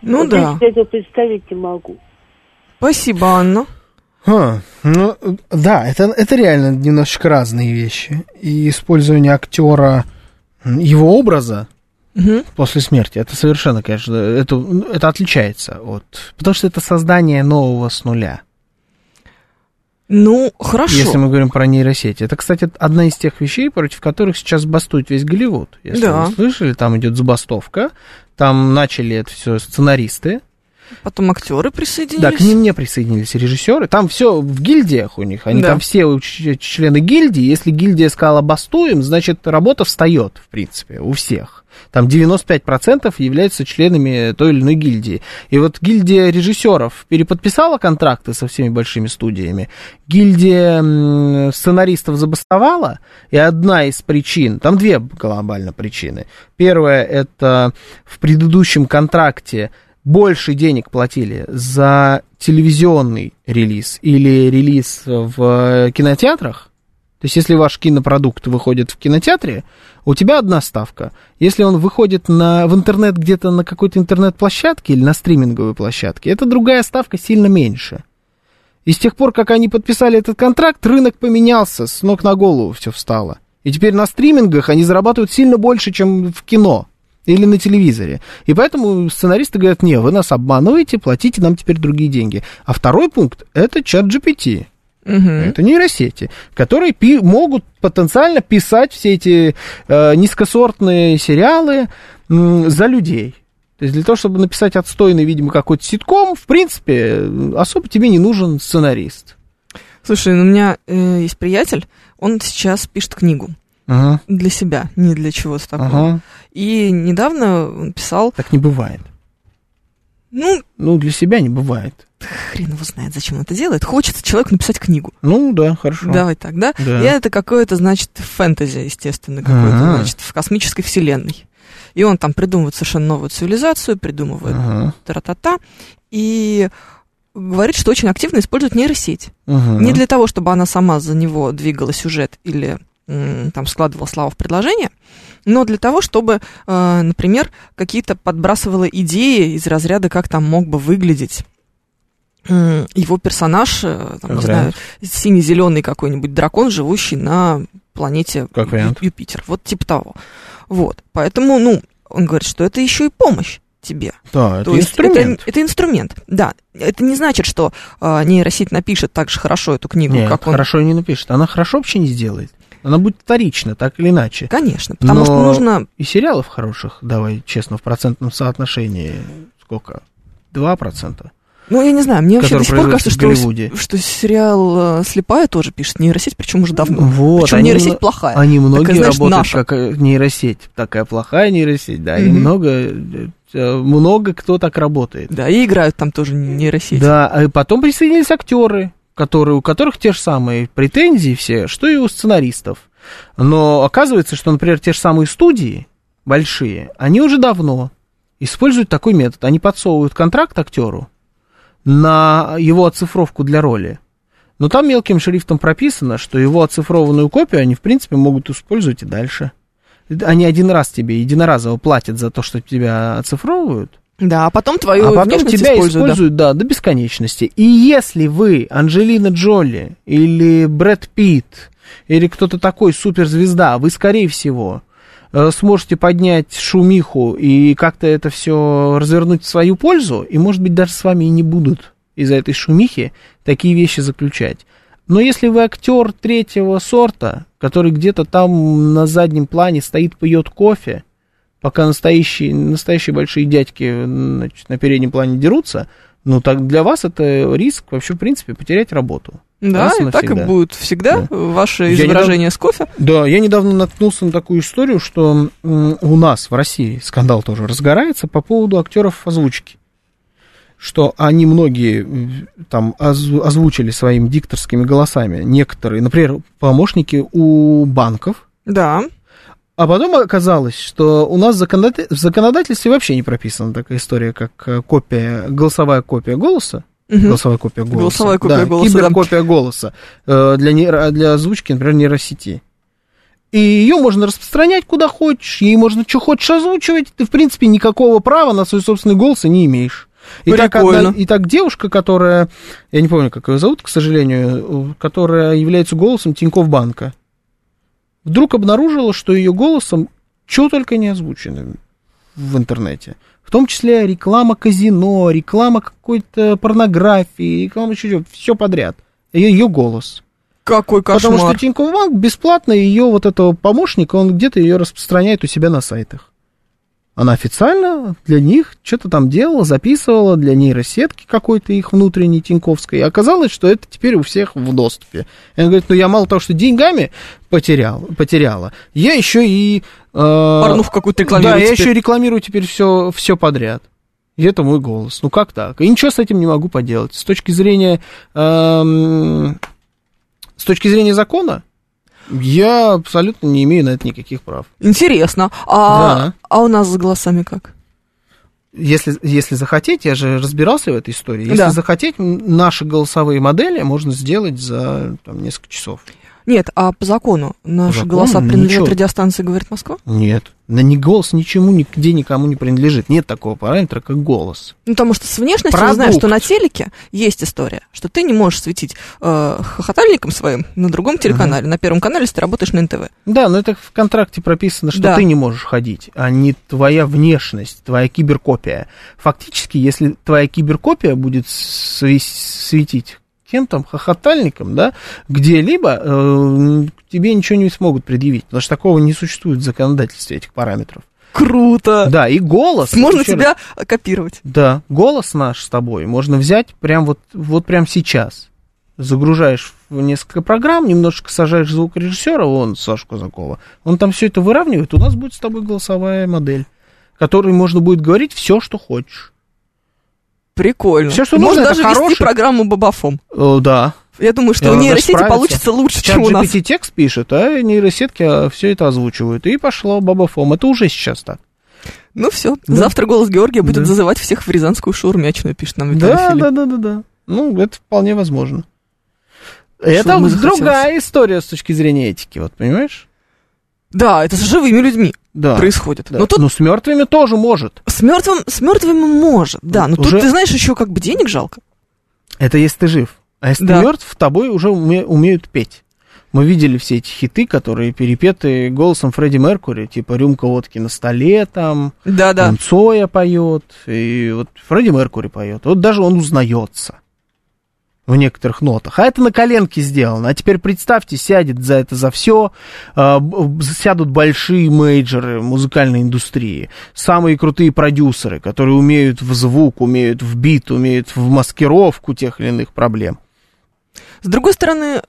Ну вот да. Я себе это представить не могу. Спасибо, Анна. Ну, да, это реально немножечко разные вещи. И использование актера, его образа после смерти, это совершенно, конечно, это отличается от... Потому что это создание нового с нуля. Ну, хорошо. Если мы говорим про нейросети. Это, кстати, одна из тех вещей, против которых сейчас бастует весь Голливуд. Если вы слышали, там идет забастовка, там начали это все сценаристы. Потом актеры присоединились. Да, к ним не присоединились режиссеры. Там все в гильдиях у них. Они там все члены гильдии. Если гильдия сказала бастуем, значит, работа встает, в принципе, у всех. Там 95% являются членами той или иной гильдии. И вот гильдия режиссеров переподписала контракты со всеми большими студиями. Гильдия сценаристов забастовала. И одна из причин, там две глобально причины. Первая, это в предыдущем контракте больше денег платили за телевизионный релиз или релиз в кинотеатрах. То есть, если ваш кинопродукт выходит в кинотеатре, у тебя одна ставка. Если он выходит в интернет где-то на какой-то интернет-площадке или на стриминговой площадке, это другая ставка, сильно меньше. И с тех пор, как они подписали этот контракт, рынок поменялся, с ног на голову все встало. И теперь на стримингах они зарабатывают сильно больше, чем в кино или на телевизоре. И поэтому сценаристы говорят: не, вы нас обманываете, платите нам теперь другие деньги. А второй пункт – это чат-GPT. Это нейросети, которые могут потенциально писать все эти низкосортные сериалы за людей. То есть для того, чтобы написать отстойный, видимо, какой-то ситком, в принципе, особо тебе не нужен сценарист. Слушай, у меня есть приятель, он сейчас пишет книгу. Для себя, не для чего-то такого. И недавно он писал... Так не бывает. Ну, для себя не бывает. Хрен его знает, зачем он это делает. Хочется человеку написать книгу. Ну, да, хорошо. Давай так, да? Да. И это какое-то, значит, фэнтези, естественно, какое-то, значит, в космической вселенной. И он там придумывает совершенно новую цивилизацию, придумывает тра-та-та. И... говорит, что очень активно использует нейросеть. Не для того, чтобы она сама за него двигала сюжет или... там складывала слова в предложение, но для того, чтобы, например, какие-то подбрасывала идеи из разряда, как там мог бы выглядеть его персонаж, там, не знаю, синий-зеленый какой-нибудь дракон, живущий на планете Юпитер. Вот типа того. Вот. Поэтому, он говорит, что это еще и помощь тебе. Да, это инструмент. Это инструмент, да. Это не значит, что нейросеть напишет так же хорошо эту книгу, нет, как он. Хорошо не напишет. Она хорошо вообще не сделает. Она будет вторична, так или иначе. Конечно, потому что нужно... И сериалов хороших, давай честно, в процентном соотношении сколько? 2%. Ну, я не знаю, мне вообще до сих пор кажется, что сериал «Слепая» тоже пишет нейросеть, причем уже давно. Вот, причем нейросеть плохая. Они многие такая, знаешь, работают наша. Как нейросеть. Такая плохая нейросеть, да, и много кто так работает. Да, и играют там тоже нейросеть. Да, а потом присоединились актеры, у которых те же самые претензии все, что и у сценаристов. Но оказывается, что, например, те же самые студии большие, они уже давно используют такой метод. Они подсовывают контракт актеру на его оцифровку для роли. Но там мелким шрифтом прописано, что его оцифрованную копию они, в принципе, могут использовать и дальше. Они один раз тебе единоразово платят за то, что тебя оцифровывают. Да, а потом твою внешность тебя используют до бесконечности. И если вы Анджелина Джоли или Брэд Питт или кто-то такой суперзвезда, вы, скорее всего, сможете поднять шумиху и как-то это все развернуть в свою пользу, и, может быть, даже с вами и не будут из-за этой шумихи такие вещи заключать. Но если вы актер третьего сорта, который где-то там на заднем плане стоит, пьет кофе, Пока настоящие большие дядьки, значит, на переднем плане дерутся, ну, так для вас это риск вообще, в принципе, потерять работу. Да, и так и будет всегда, да. Ваше изображение с кофе. Да, я недавно наткнулся на такую историю, что у нас в России скандал тоже разгорается по поводу актеров озвучки. Что они многие там озвучили своими дикторскими голосами. Некоторые, например, помощники у банков. Да. А потом оказалось, что у нас в законодательстве вообще не прописана такая история, как голосовая копия голоса. Угу. Голосовая копия голоса. Голосовая копия, да, голоса. Киберкопия голоса для озвучки, например, нейросети. И ее можно распространять куда хочешь, ей можно что хочешь озвучивать. Ты, в принципе, никакого права на свой собственный голос и не имеешь. И так девушка, которая, я не помню, как ее зовут, к сожалению, которая является голосом Тинькофф банка, вдруг обнаружила, что ее голосом что только не озвучено в интернете. В том числе реклама казино, реклама какой-то порнографии, реклама чего-то, все подряд. Ее голос. Какой кошмар. Потому что Тинькофф банк бесплатно ее вот этого помощника, он где-то ее распространяет у себя на сайтах. Она официально для них что-то там делала, записывала для нейросетки какой-то их внутренней тиньковской. И оказалось, что это теперь у всех в доступе. И она говорит, ну я мало того, что деньгами потеряла, я еще и... порну в какую-то рекламирую. Да, теперь. Я еще и рекламирую теперь все подряд. И это мой голос. Ну как так? И ничего с этим не могу поделать. С точки зрения закона... Я абсолютно не имею на это никаких прав. Интересно. А у нас с голосами как? Если захотеть, я же разбирался в этой истории. Если захотеть, наши голосовые модели можно сделать за несколько часов. Нет, а по закону наши голоса принадлежат радиостанции «Говорит Москва»? Нет. Ни голос ничему, нигде никому не принадлежит. Нет такого параметра, как голос. Ну, потому что с внешностью я знаю, что на телеке есть история, что ты не можешь светить хохотальником своим на другом телеканале. На Первом канале, если ты работаешь на НТВ. Да, но это в контракте прописано, что ты не можешь ходить, а не твоя внешность, твоя киберкопия. Фактически, если твоя киберкопия будет светить... кем там, хохотальником, да, где-либо, тебе ничего не смогут предъявить, потому что такого не существует в законодательстве этих параметров. Круто! Да, и голос. Можно тебя копировать. Да, голос наш с тобой можно взять прям вот прям сейчас. Загружаешь в несколько программ, немножечко сажаешь звукорежиссера, Сашу Казакова, он там все это выравнивает, у нас будет с тобой голосовая модель, которой можно будет говорить все, что хочешь. Прикольно. Все, что можно, даже вести программу «Бабафом». Да. Я думаю, что у нейросети получится лучше, чем у нас. Сейчас GPT текст пишет, а нейросетки все это озвучивают. И пошло «Бабафом». Это уже сейчас так. Ну все. Да. Завтра голос Георгия будет зазывать всех в рязанскую шаурмячную, пишет нам Виталий Филипп. Да. Ну, это вполне возможно. Это другая история с точки зрения этики, вот понимаешь? Да, это с живыми людьми происходит. Да. Но с мертвыми тоже может. С мертвыми может, да. Но уже... тут, ты знаешь, еще как бы денег жалко. Это если ты жив. А если ты мертв, тобой уже умеют петь. Мы видели все эти хиты, которые перепеты голосом Фредди Меркьюри, типа «Рюмка водки на столе», там, он Цоя поет, и вот Фредди Меркьюри поет. Вот даже он узнается в некоторых нотах. А это на коленке сделано. А теперь представьте, сядет за это за все, сядут большие мейджоры музыкальной индустрии, самые крутые продюсеры, которые умеют в звук, умеют в бит, умеют в маскировку тех или иных проблем. С другой стороны,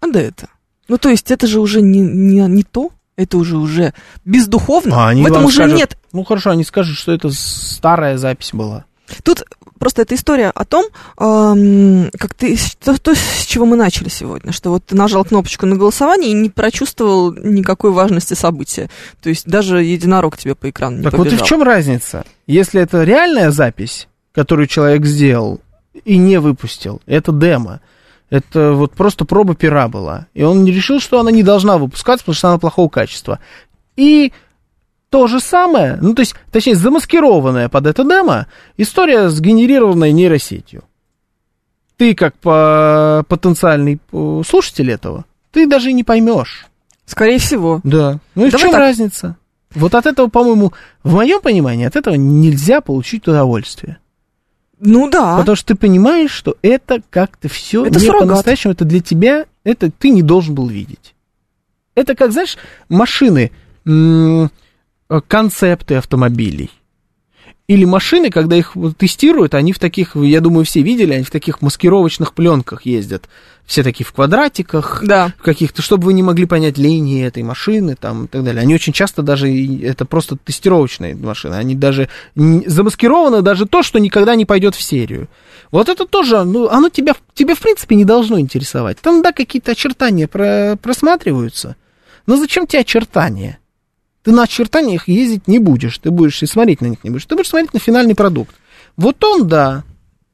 надо это. Ну, то есть, это же уже не то, это уже бездуховно, в этом уже скажут, нет. Ну, хорошо, они скажут, что это старая запись была. Тут просто эта история о том, как ты, то, с чего мы начали сегодня, что вот ты нажал кнопочку на голосование и не прочувствовал никакой важности события. То есть даже единорог тебе по экрану не побежал. Так вот и в чем разница? Если это реальная запись, которую человек сделал и не выпустил, это демо, это вот просто проба пера была, и он решил, что она не должна выпускаться, потому что она плохого качества. И... то же самое, ну, то есть, точнее, замаскированная под это демо история, сгенерированная нейросетью. Ты, как потенциальный слушатель этого, ты даже не поймешь. Скорее всего. Да. Ну и в чем разница? Вот от этого, по-моему, в моем понимании, от этого нельзя получить удовольствие. Ну да. Потому что ты понимаешь, что это как-то все не по-настоящему, это для тебя, это ты не должен был видеть. Это как, знаешь, машины... концепты автомобилей. Или машины, когда их тестируют, они в таких, я думаю, все видели, они в таких маскировочных пленках ездят. Все такие в квадратиках, да. В каких-то, чтобы вы не могли понять линии этой машины там, и так далее. Они очень часто даже, это просто тестировочные машины, они даже замаскированы даже то, что никогда не пойдет в серию. Вот это тоже, ну, оно тебя в принципе не должно интересовать. Там, да, какие-то очертания просматриваются, но зачем тебе очертания? Ты на очертаниях ездить не будешь, ты будешь и смотреть на них не будешь, ты будешь смотреть на финальный продукт. Вот он, да,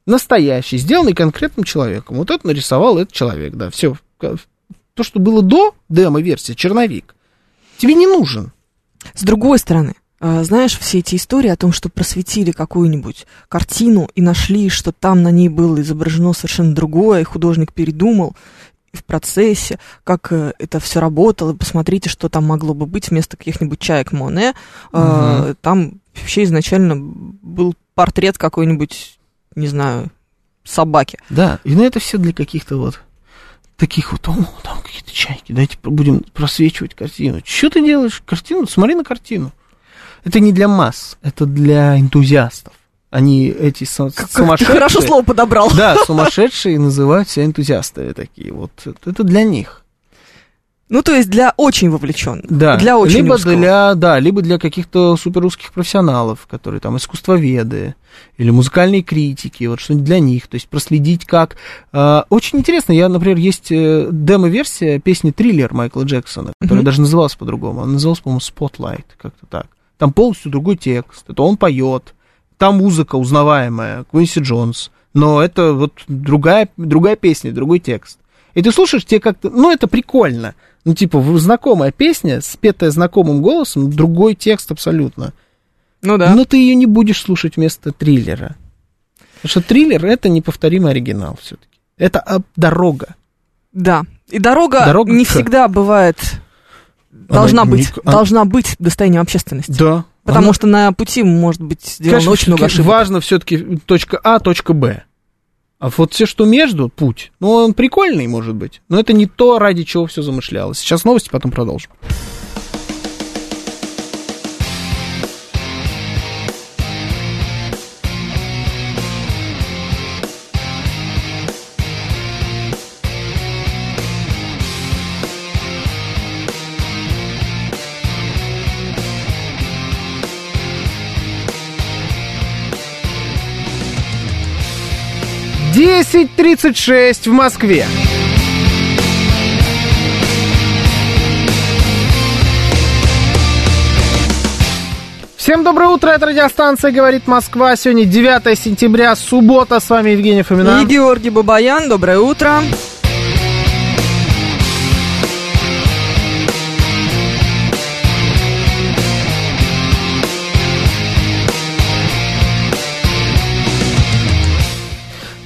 настоящий, сделанный конкретным человеком. Вот это нарисовал этот человек, да, все. То, что было до демо-версии, черновик, тебе не нужен. С другой стороны, знаешь, все эти истории о том, что просветили какую-нибудь картину и нашли, что там на ней было изображено совершенно другое, и художник передумал, в процессе, как это все работало, посмотрите, что там могло бы быть вместо каких-нибудь чаек Моне. Угу. Там вообще изначально был портрет какой-нибудь, не знаю, собаки. Да, и на это все для каких-то вот таких вот, о, там какие-то чайки, давайте будем просвечивать картину. Что ты делаешь? Картину? Смотри на картину. Это не для масс, это для энтузиастов. Они эти сумасшедшие... Ты хорошо слово подобрал. Да, сумасшедшие называют себя энтузиастами такие. Вот это для них. Ну, то есть для очень вовлеченных. Да. Для очень узкого. Либо для каких-то суперрусских профессионалов, которые там искусствоведы или музыкальные критики, вот что-нибудь для них. То есть проследить как... Очень интересно. Я, например, есть демо-версия песни «Триллер» Майкла Джексона, которая даже называлась по-другому. Она называлась, по-моему, «Spotlight», как-то так. Там полностью другой текст. Это он поет. Там музыка узнаваемая, Квинси Джонс, но это вот другая песня, другой текст. И ты слушаешь, тебе как-то, ну, это прикольно. Ну, типа, знакомая песня, спетая знакомым голосом, другой текст абсолютно. Ну, да. Но ты ее не будешь слушать вместо триллера. Потому что триллер – это неповторимый оригинал все-таки. Это дорога. Да, и дорога не всегда бывает, должна быть достоянием общественности. Да. Потому что на пути, может быть, сделано очень много ошибок. Важно все-таки точка А, точка Б. А вот все, что между, путь, ну, он прикольный, может быть, но это не то, ради чего все замышлялось. Сейчас новости, потом продолжим. Десять 36 в Москве. Всем доброе утро, это радиостанция «Говорит Москва». Сегодня 9 сентября, суббота. С вами Евгения Фомина. И Георгий Бабаян. Доброе утро.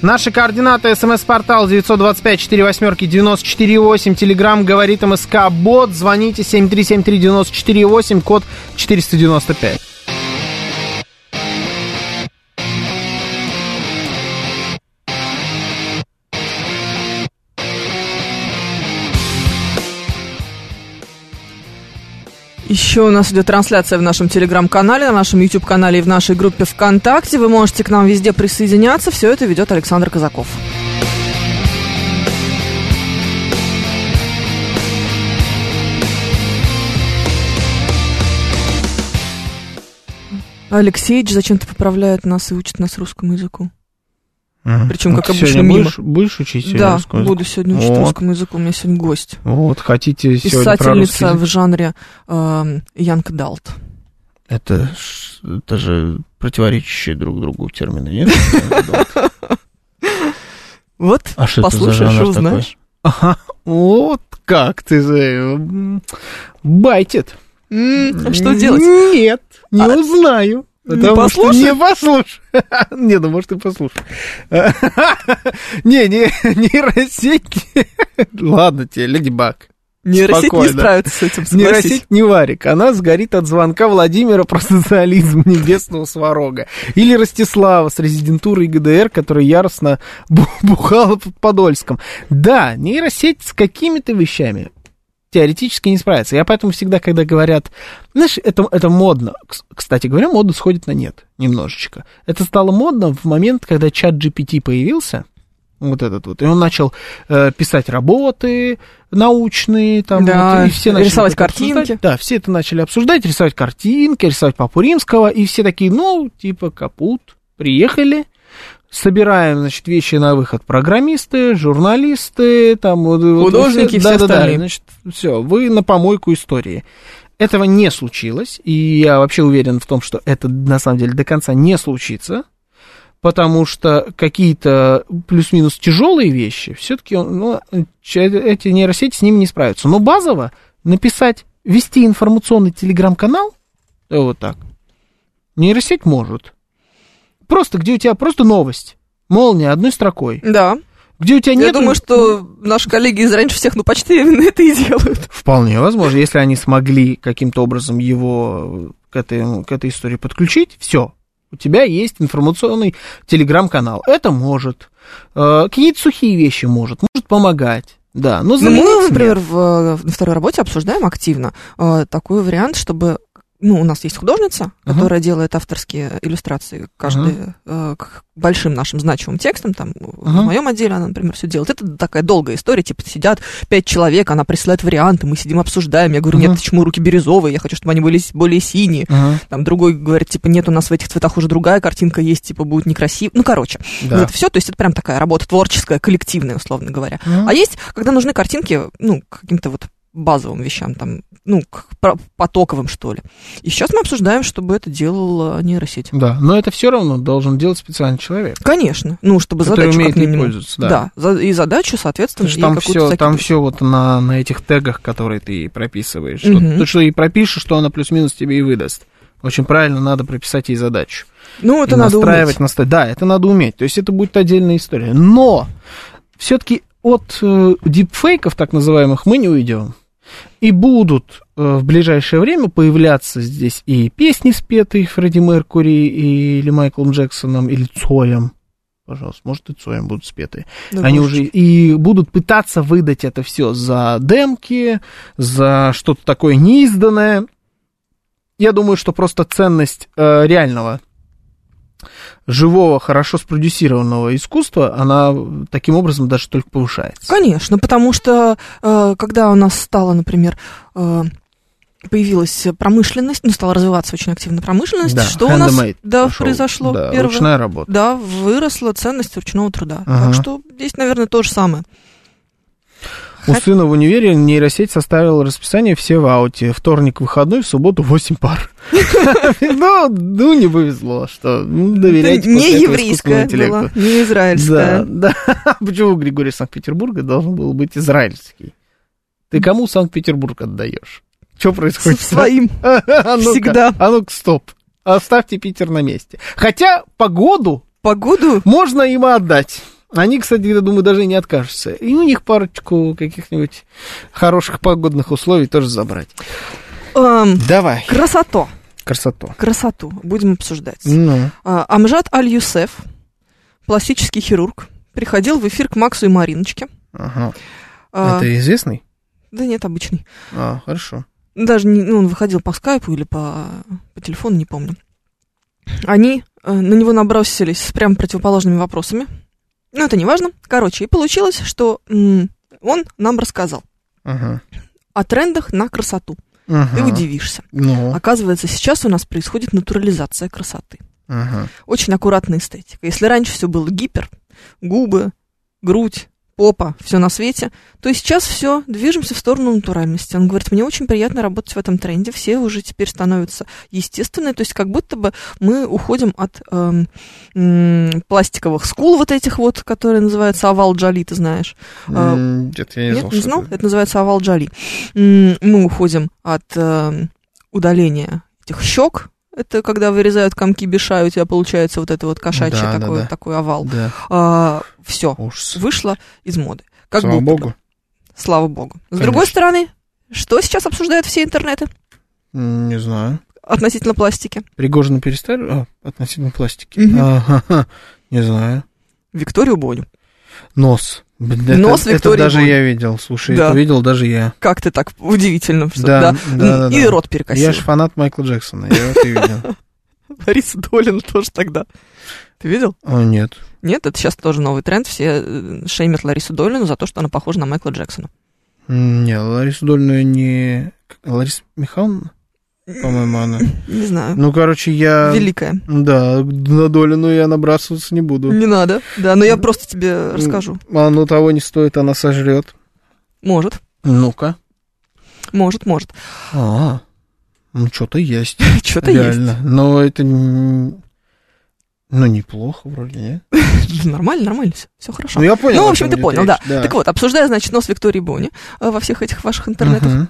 Наши координаты: СМС-портал 925-48-94-8, Телеграм «Говорит МСК», бот, звоните 7373-94-8, код 495. Еще у нас идет трансляция в нашем телеграм-канале, на нашем YouTube-канале и в нашей группе ВКонтакте. Вы можете к нам везде присоединяться. Все это ведет Александр Казаков. Алексеич зачем-то поправляет нас и учит нас русскому языку. Причем, как обычно, мимо. Будешь учить сегодня русскому языку? Да, буду сегодня учить русскому языку. У меня сегодня гость. Вот, хотите сегодня про русский язык? Писательница в жанре young adult. Это же противоречащие друг другу термины, нет? Вот, послушаешь и узнаешь. Ага, вот как ты... Байтит. Что делать? Нет, не узнаю. Послушай? Не, ну, может, и послушай. Нейросеть. Ладно тебе, Леди Баг. Нейросеть не справится с этим, согласись. Нейросеть не варик. Она сгорит от звонка Владимира про социализм небесного сварога. Или Ростислава с резидентурой ГДР, которая яростно бухала под Подольском. Да, нейросеть с какими-то вещами теоретически не справится. Я поэтому всегда, когда говорят... Знаешь, это модно. Кстати говоря, мода сходит на нет немножечко. Это стало модно в момент, когда чат GPT появился, вот этот вот, и он начал писать работы научные, там, да, вот, и все начали рисовать картинки. Обсуждать. Да, все это начали обсуждать, рисовать картинки, рисовать Папу Римского, и все такие, ну, типа, капут, приехали. Собираем, значит, вещи на выход программисты, журналисты, там, художники, все остальные. Значит, все, вы на помойку истории. Этого не случилось, и я вообще уверен в том, что это, на самом деле, до конца не случится, потому что какие-то плюс-минус тяжелые вещи, все-таки ну, эти нейросети с ними не справятся. Но базово написать, вести информационный телеграм-канал, вот так, нейросеть может. Просто, где у тебя просто новость. Молния одной строкой. Да. Где у тебя нет... Я думаю, что наши коллеги из раньше всех, ну, почти именно это и делают. Вполне возможно. Если они смогли каким-то образом его к этой истории подключить, все. У тебя есть информационный телеграм-канал. Это может. Какие-то сухие вещи может. Может помогать. Да. Но мы, например, на второй работе обсуждаем активно такой вариант, чтобы... Ну, у нас есть художница, которая делает авторские иллюстрации к большим нашим значимым текстам. Там, в моем отделе она, например, все делает. Это такая долгая история, типа сидят 5 человек, она присылает варианты, мы сидим, обсуждаем. Я говорю, нет, почему руки бирюзовые, я хочу, чтобы они были более синие. Там другой говорит, типа, нет, у нас в этих цветах уже другая картинка есть, типа, будет некрасиво. Ну, короче, да. Вот это все, то есть это прям такая работа творческая, коллективная, условно говоря. А есть, когда нужны картинки, ну, каким-то вот базовым вещам, там, ну, к потоковым, что ли. И сейчас мы обсуждаем, чтобы это делала нейросеть. Да, но это все равно должен делать специальный человек. Конечно, ну, чтобы который задачу умеет ей пользоваться, да. Да, и задачу, соответственно, ей там какую-то закидывать. Там все вот на этих тегах, которые ты ей прописываешь. То, что ей пропишешь, что она плюс-минус тебе и выдаст. Очень правильно надо прописать ей задачу. Ну, это и надо уметь. Да, это надо уметь. То есть это будет отдельная история. Но все-таки от дипфейков, так называемых, мы не уйдем. И будут в ближайшее время появляться здесь и песни, спетые Фредди Меркьюри или Майклом Джексоном, или Цоем. Пожалуйста, может, и Цоем будут спеты. Да, они может. Уже и будут пытаться выдать это все за демки, за что-то такое неизданное. Я думаю, что просто ценность реального, живого, хорошо спродюсированного искусства, она таким образом даже только повышается. Конечно, потому что, когда у нас стало, например, появилась промышленность, ну, стала развиваться очень активно промышленность, да, что у нас произошло первое. Ручная работа. Да, выросла ценность ручного труда. Так что здесь, наверное, то же самое. У сына в универе нейросеть составила расписание, все в ауте. Вторник выходной, в субботу 8 пар. Ну, не повезло, что доверять искусственному интеллекту. Не израильская. Почему Григорий Санкт-Петербурга должен был быть израильский? Ты кому Санкт-Петербург отдаешь? Что происходит? Своим. Всегда. А ну-ка, стоп. Оставьте Питер на месте. Хотя погоду можно им отдать. Они, кстати, я думаю, даже и не откажутся. И у них парочку каких-нибудь хороших погодных условий тоже забрать. Давай. Красоту. Будем обсуждать. Ну. Амжад Аль-Юсеф, пластический хирург, приходил в эфир к Максу и Мариночке. Ага. Это известный? Да нет, обычный. А, хорошо. Даже он выходил по скайпу или по телефону, не помню. Они на него набросились с прямо противоположными вопросами. Ну, это не важно. Короче, и получилось, что он нам рассказал о трендах на красоту. Ты удивишься. Ну. Оказывается, сейчас у нас происходит натурализация красоты. Очень аккуратная эстетика. Если раньше все было гипер, губы, грудь, попа, все на свете, то сейчас все, движемся в сторону натуральности. Он говорит, мне очень приятно работать в этом тренде, все уже теперь становятся естественные, то есть как будто бы мы уходим от пластиковых скул вот этих вот, которые называются овал Джоли, ты знаешь. Нет, я не знал. Нет, не знал? Это называется овал Джоли. Мы уходим от удаления этих щек. Это когда вырезают комки биша, и у тебя получается вот это вот кошачий такой овал. Да. Все, вышло из моды. Как слава богу. Слава богу. Конечно. С другой стороны, что сейчас обсуждают все интернеты? Не знаю. Относительно пластики. Пригожина перестали? Относительно пластики. Не знаю. Викторию Боню. Нос. Нос Виктории Боня. Это даже я видел, слушай, да. Это видел даже я. Как ты так удивительно. Да, да. И да. Рот перекосил. Я же фанат Майкла Джексона, я это видел. Лариса Долина тоже тогда. Ты видел? Нет. Нет, это сейчас тоже новый тренд. Все шеймят Ларису Долину за то, что она похожа на Майкла Джексона. Не, Ларису Долину не... Лариса Михайловна? По-моему, она. Не знаю. Ну, короче, я... Великая. Да, на Долину я набрасываться не буду. Не надо. Да, но я просто тебе расскажу. Оно того не стоит, она сожрет. Может. Ну-ка. Может. А-а-а. Ну, что-то есть. Что-то есть. Реально. Но это... Ну, неплохо вроде, нет? Нормально, все хорошо. Ну, я понял. Ну, в общем, ты понял, да. Так вот, обсуждая, значит, нос Виктории Бони во всех этих ваших интернетах.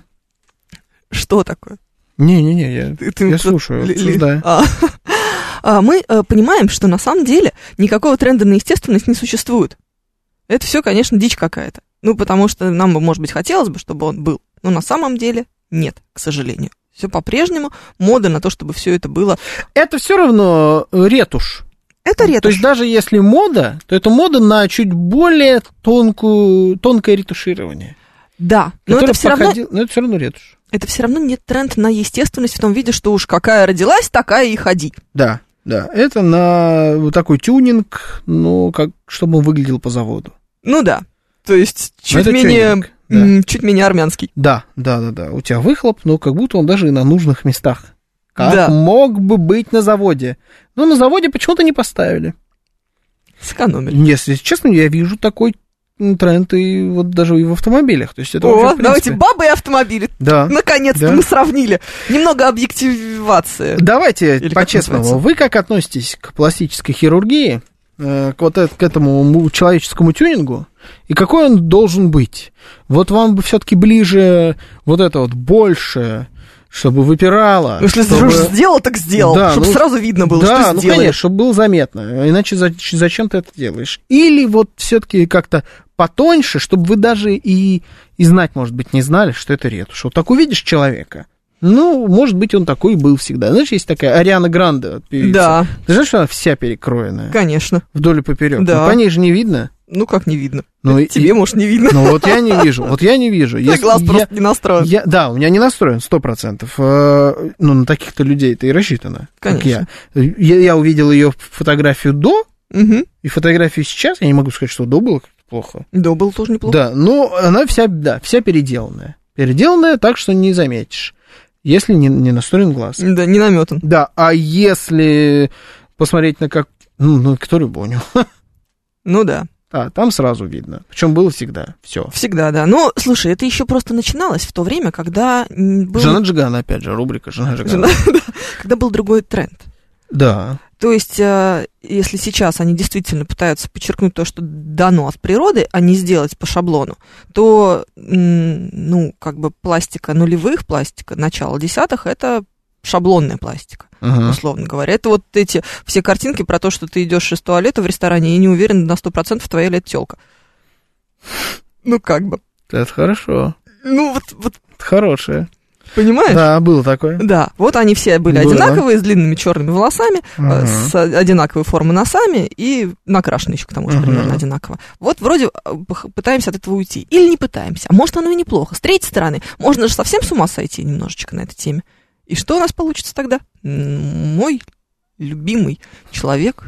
Что такое? Не-не-не, я слушаю, обсуждаю. Мы понимаем, что на самом деле никакого тренда на естественность не существует. Это все, конечно, дичь какая-то. Ну, потому что нам, может быть, хотелось бы, чтобы он был. Но на самом деле нет, к сожалению. Все по-прежнему, мода на то, чтобы все это было... Это все равно ретушь. Это ретушь. То есть даже если мода, то это мода на чуть более тонкое ретуширование. Да, но это все равно ретушь. Это все равно не тренд на естественность в том виде, что уж какая родилась, такая и ходи. Да, да. Это на такой тюнинг, но как, чтобы он выглядел по заводу. Ну да, то есть чуть менее... Тюнинг. Да. Чуть менее армянский. Да. У тебя выхлоп, но как будто он даже и на нужных местах. Как мог бы быть на заводе. Но на заводе почему-то не поставили. Сэкономили. Если честно, я вижу такой тренд и вот даже и в автомобилях. То есть это вообще, в принципе... Давайте бабы и автомобили. Да. Наконец-то мы сравнили. Немного объективации. Давайте или по-честному. Вы как относитесь к пластической хирургии? К этому человеческому тюнингу, и какой он должен быть? Вот вам бы все-таки ближе вот это вот больше, чтобы выпирало. Ну, если чтобы... ты сделал, так сделал, да, чтобы сразу видно было, да, что сделаешь. Да, ну, конечно, чтобы было заметно, иначе зачем ты это делаешь? Или вот все-таки как-то потоньше, чтобы вы даже и знать, может быть, не знали, что это ретушь. Вот так увидишь человека... Ну, может быть, он такой и был всегда. Знаешь, есть такая Ариана Гранде, певица. Да. Ты знаешь, что она вся перекроенная? Конечно. Вдоль и поперёк. Да. Ну, по ней же не видно. Ну, как не видно? Ну, тебе, может, не видно. Ну, вот я не вижу. Я глаз просто не настроен. Да, у меня не настроен, 100%. Ну, на таких-то людей-то и рассчитано. Конечно. Как я увидел ее фотографию до, и фотографию сейчас. Я не могу сказать, что до было как-то плохо. До было тоже неплохо. Да, но она вся переделанная. Переделанная так, что не заметишь. Если не настроен глаз. Да, не намётан. Да, а если посмотреть на как... Ну, на Викторию Боню. Ну, да. А, там сразу видно. Причем было всегда. Все. Всегда, да. Ну, слушай, это еще просто начиналось в то время, когда... Был... Жена Джигана, опять же, рубрика «Жена Джигана». Когда был другой тренд. Да. То есть, если сейчас они действительно пытаются подчеркнуть то, что дано от природы, а не сделать по шаблону, то, ну, как бы пластика нулевых, пластика начала десятых, это шаблонная пластика, условно говоря. Это вот эти все картинки про то, что ты идешь из туалета в ресторане и не уверен на 100%, твоя ли это тёлка. Ну, как бы. Это хорошо. Ну, вот. Это хорошее. Понимаешь? Да, было такое. Да, вот они все были одинаковые, с длинными черными волосами, с одинаковой формы носами и накрашены еще к тому же примерно одинаково. Вот вроде пытаемся от этого уйти. Или не пытаемся. А может, оно и неплохо. С третьей стороны, можно же совсем с ума сойти немножечко на этой теме. И что у нас получится тогда? Мой любимый человек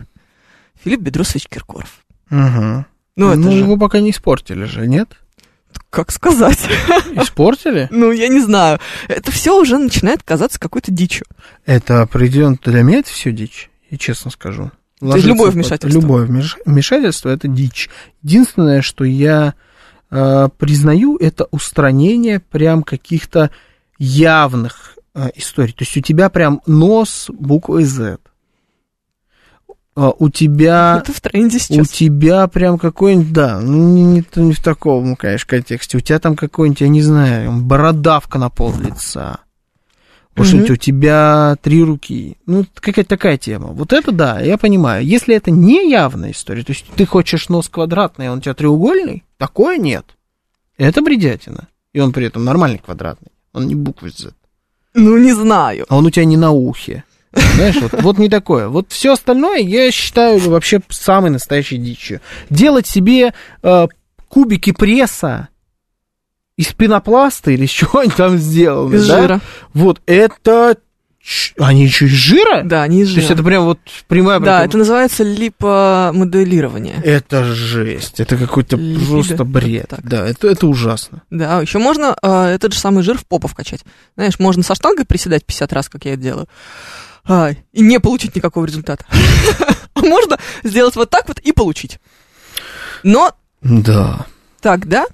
Филипп Бедросович Киркоров. Ну, это же... его пока не испортили же, нет? Как сказать? Испортили? Ну, я не знаю. Это все уже начинает казаться какой-то дичью. Это определенно для меня это все дичь, я честно скажу. То есть любое вмешательство? Любое вмешательство – это дичь. Единственное, что я признаю, это устранение прям каких-то явных историй. То есть у тебя прям нос буквой «З». У тебя... Это в тренде сейчас. У тебя прям какой-нибудь... Да, ну не в таком, конечно, контексте. У тебя там какой-нибудь, я не знаю, бородавка на пол лица. Может, у тебя 3 руки. Ну, какая-то такая тема. Вот это да, я понимаю. Если это не явная история, то есть ты хочешь нос квадратный, а он у тебя треугольный, такое нет. Это бредятина. И он при этом нормальный квадратный. Он не буква Z. Ну, не знаю. А он у тебя не на ухе. Знаешь, вот не такое. Вот все остальное я считаю вообще самой настоящей дичью. Делать себе кубики пресса из пенопласта или из чего они там сделаны. Из жира. Вот это... Они еще из жира? Да, они из жира. То есть это прям вот прямая... Да, это называется липомоделирование. Это жесть. Это какой-то просто бред. Так. Да, это ужасно. Да, еще можно этот же самый жир в попу вкачать. Знаешь, можно со штангой приседать 50 раз, как я это делаю, и не получить никакого результата. А можно сделать вот так вот и получить. Но... Да. Так, да?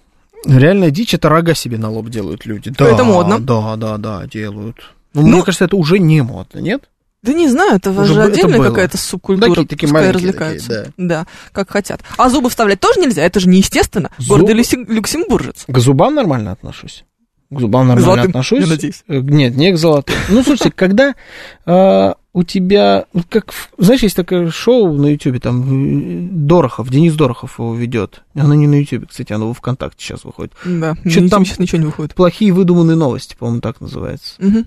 Реальная дичь, это рога себе на лоб делают люди. Да, это модно. Да, делают. Мне кажется, это уже не модно, нет? Да не знаю, это уже отдельная какая-то субкультура. Такие маленькие развлекаются. Такие, да, как хотят. А зубы вставлять тоже нельзя, это же неестественно. Гордый люксембуржец. К зубам нормально отношусь. К зубам нормально золотым, отношусь. Нет, не к золотым. Ну, слушайте, когда у тебя... как, знаешь, есть такое шоу на Ютьюбе, там Дорохов, Денис Дорохов его ведет. Оно не на Ютьюбе, кстати, оно в ВКонтакте сейчас выходит. Да, что-то там сейчас ничего не выходит. Плохие выдуманные новости, по-моему, так называется. Угу.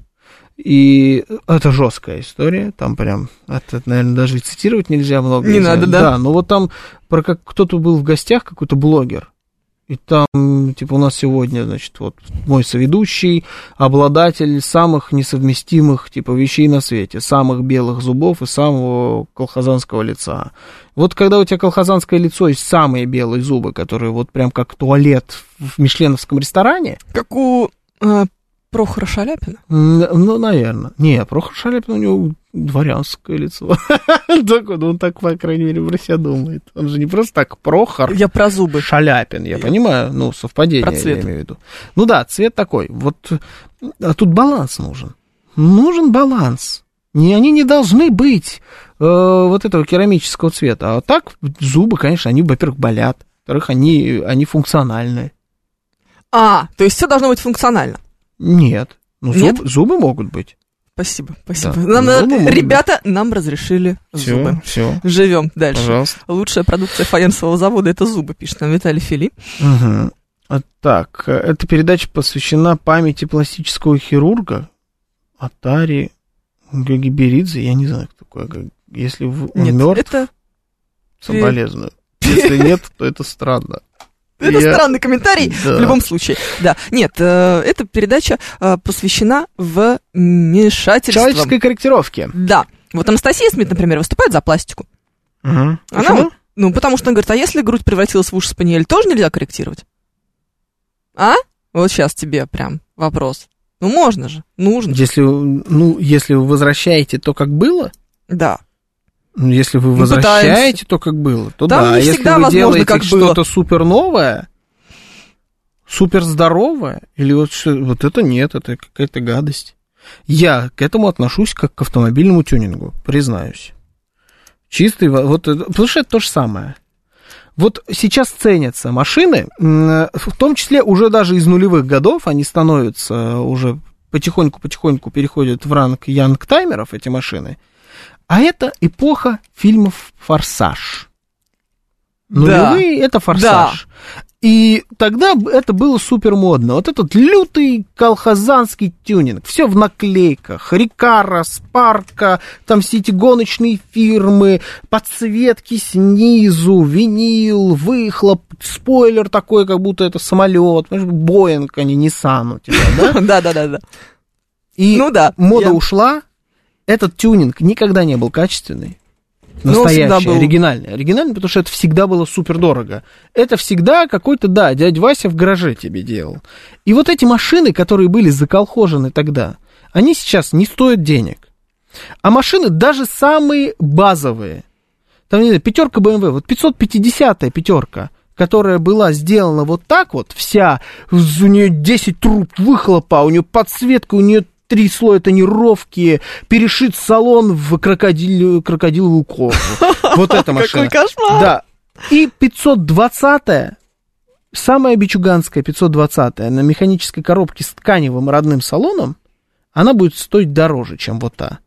И это жесткая история, там прям, это, наверное, даже и цитировать нельзя много. Не надо, да? Да, но вот там про как кто-то был в гостях, какой-то блогер, и там, типа, у нас сегодня, значит, вот мой соведущий, обладатель самых несовместимых, типа, вещей на свете, самых белых зубов и самого колхозанского лица. Вот когда у тебя колхозанское лицо и самые белые зубы, которые вот прям как туалет в мишленовском ресторане. Как у... Прохора Шаляпина? Ну, наверное. Не, Прохор Шаляпин, у него дворянское лицо. Он так, по крайней мере, про себя думает. Он же не просто так Прохор. Я про зубы. Шаляпин, я понимаю. Ну, совпадение, я имею в виду. Ну да, цвет такой. Вот. А тут баланс нужен. Нужен баланс. Они не должны быть вот этого керамического цвета. А так зубы, конечно, они, во-первых, болят. Во-вторых, они функциональные. То есть все должно быть функционально. Нет. Ну, нет? Зубы могут быть. Спасибо. Да. Нам разрешили всё, зубы. Все. Живем дальше. Пожалуйста. Лучшая продукция фаянсового завода — это зубы, пишет нам Виталий Фили. Угу. А так, эта передача посвящена памяти пластического хирурга Атари Гагиберидзе. Я не знаю, кто такой. Если он мертв, соболезную. Если нет, то это странно. Это странный комментарий, да. В любом случае. Да. Нет, эта передача посвящена вмешательствам. Человеческой корректировке. Да. Вот Анастасия Смит, например, выступает за пластику. Угу. Она, почему? Ну, потому что она говорит, а если грудь превратилась в уши спаниель, тоже нельзя корректировать? А? Вот сейчас тебе прям вопрос. Ну, можно же, нужно. Если вы возвращаете то, как было? Да. Если вы возвращаете то, как было, то да. А если вы делаете что-то супер новое, супер здоровое, или вот это нет, это какая-то гадость. Я к этому отношусь как к автомобильному тюнингу, признаюсь. Чистый, вот, потому что это то же самое. Вот сейчас ценятся машины, в том числе уже даже из нулевых годов, они становятся уже потихоньку-потихоньку переходят в ранг янг-таймеров, эти машины. А это эпоха фильмов «Форсаж». Нулевые это «Форсаж». Да. И тогда это было супер модно. Вот этот лютый колхозанский тюнинг. Все в наклейках. Рикара, Спарка, там все эти гоночные фирмы, подсветки снизу, винил, выхлоп, спойлер такой, как будто это самолет. Боинг, а не Ниссан у тебя, да? Да. И мода ушла. Этот тюнинг никогда не был качественный, настоящий, оригинальный. Оригинальный, потому что это всегда было супердорого. Это всегда какой-то, дядь Вася в гараже тебе делал. И вот эти машины, которые были заколхожены тогда, они сейчас не стоят денег. А машины даже самые базовые, там, не знаю, пятерка BMW, вот 550-я пятерка, которая была сделана вот так вот, вся, у нее 10 труб выхлопа, у нее подсветка, у нее 3 слоя тонировки, перешит салон в крокодиловую кожу. Вот эта машина. Какой кошмар! Да. И 520-я, самая бичуганская 520-я, на механической коробке с тканевым родным салоном, она будет стоить дороже, чем вот та.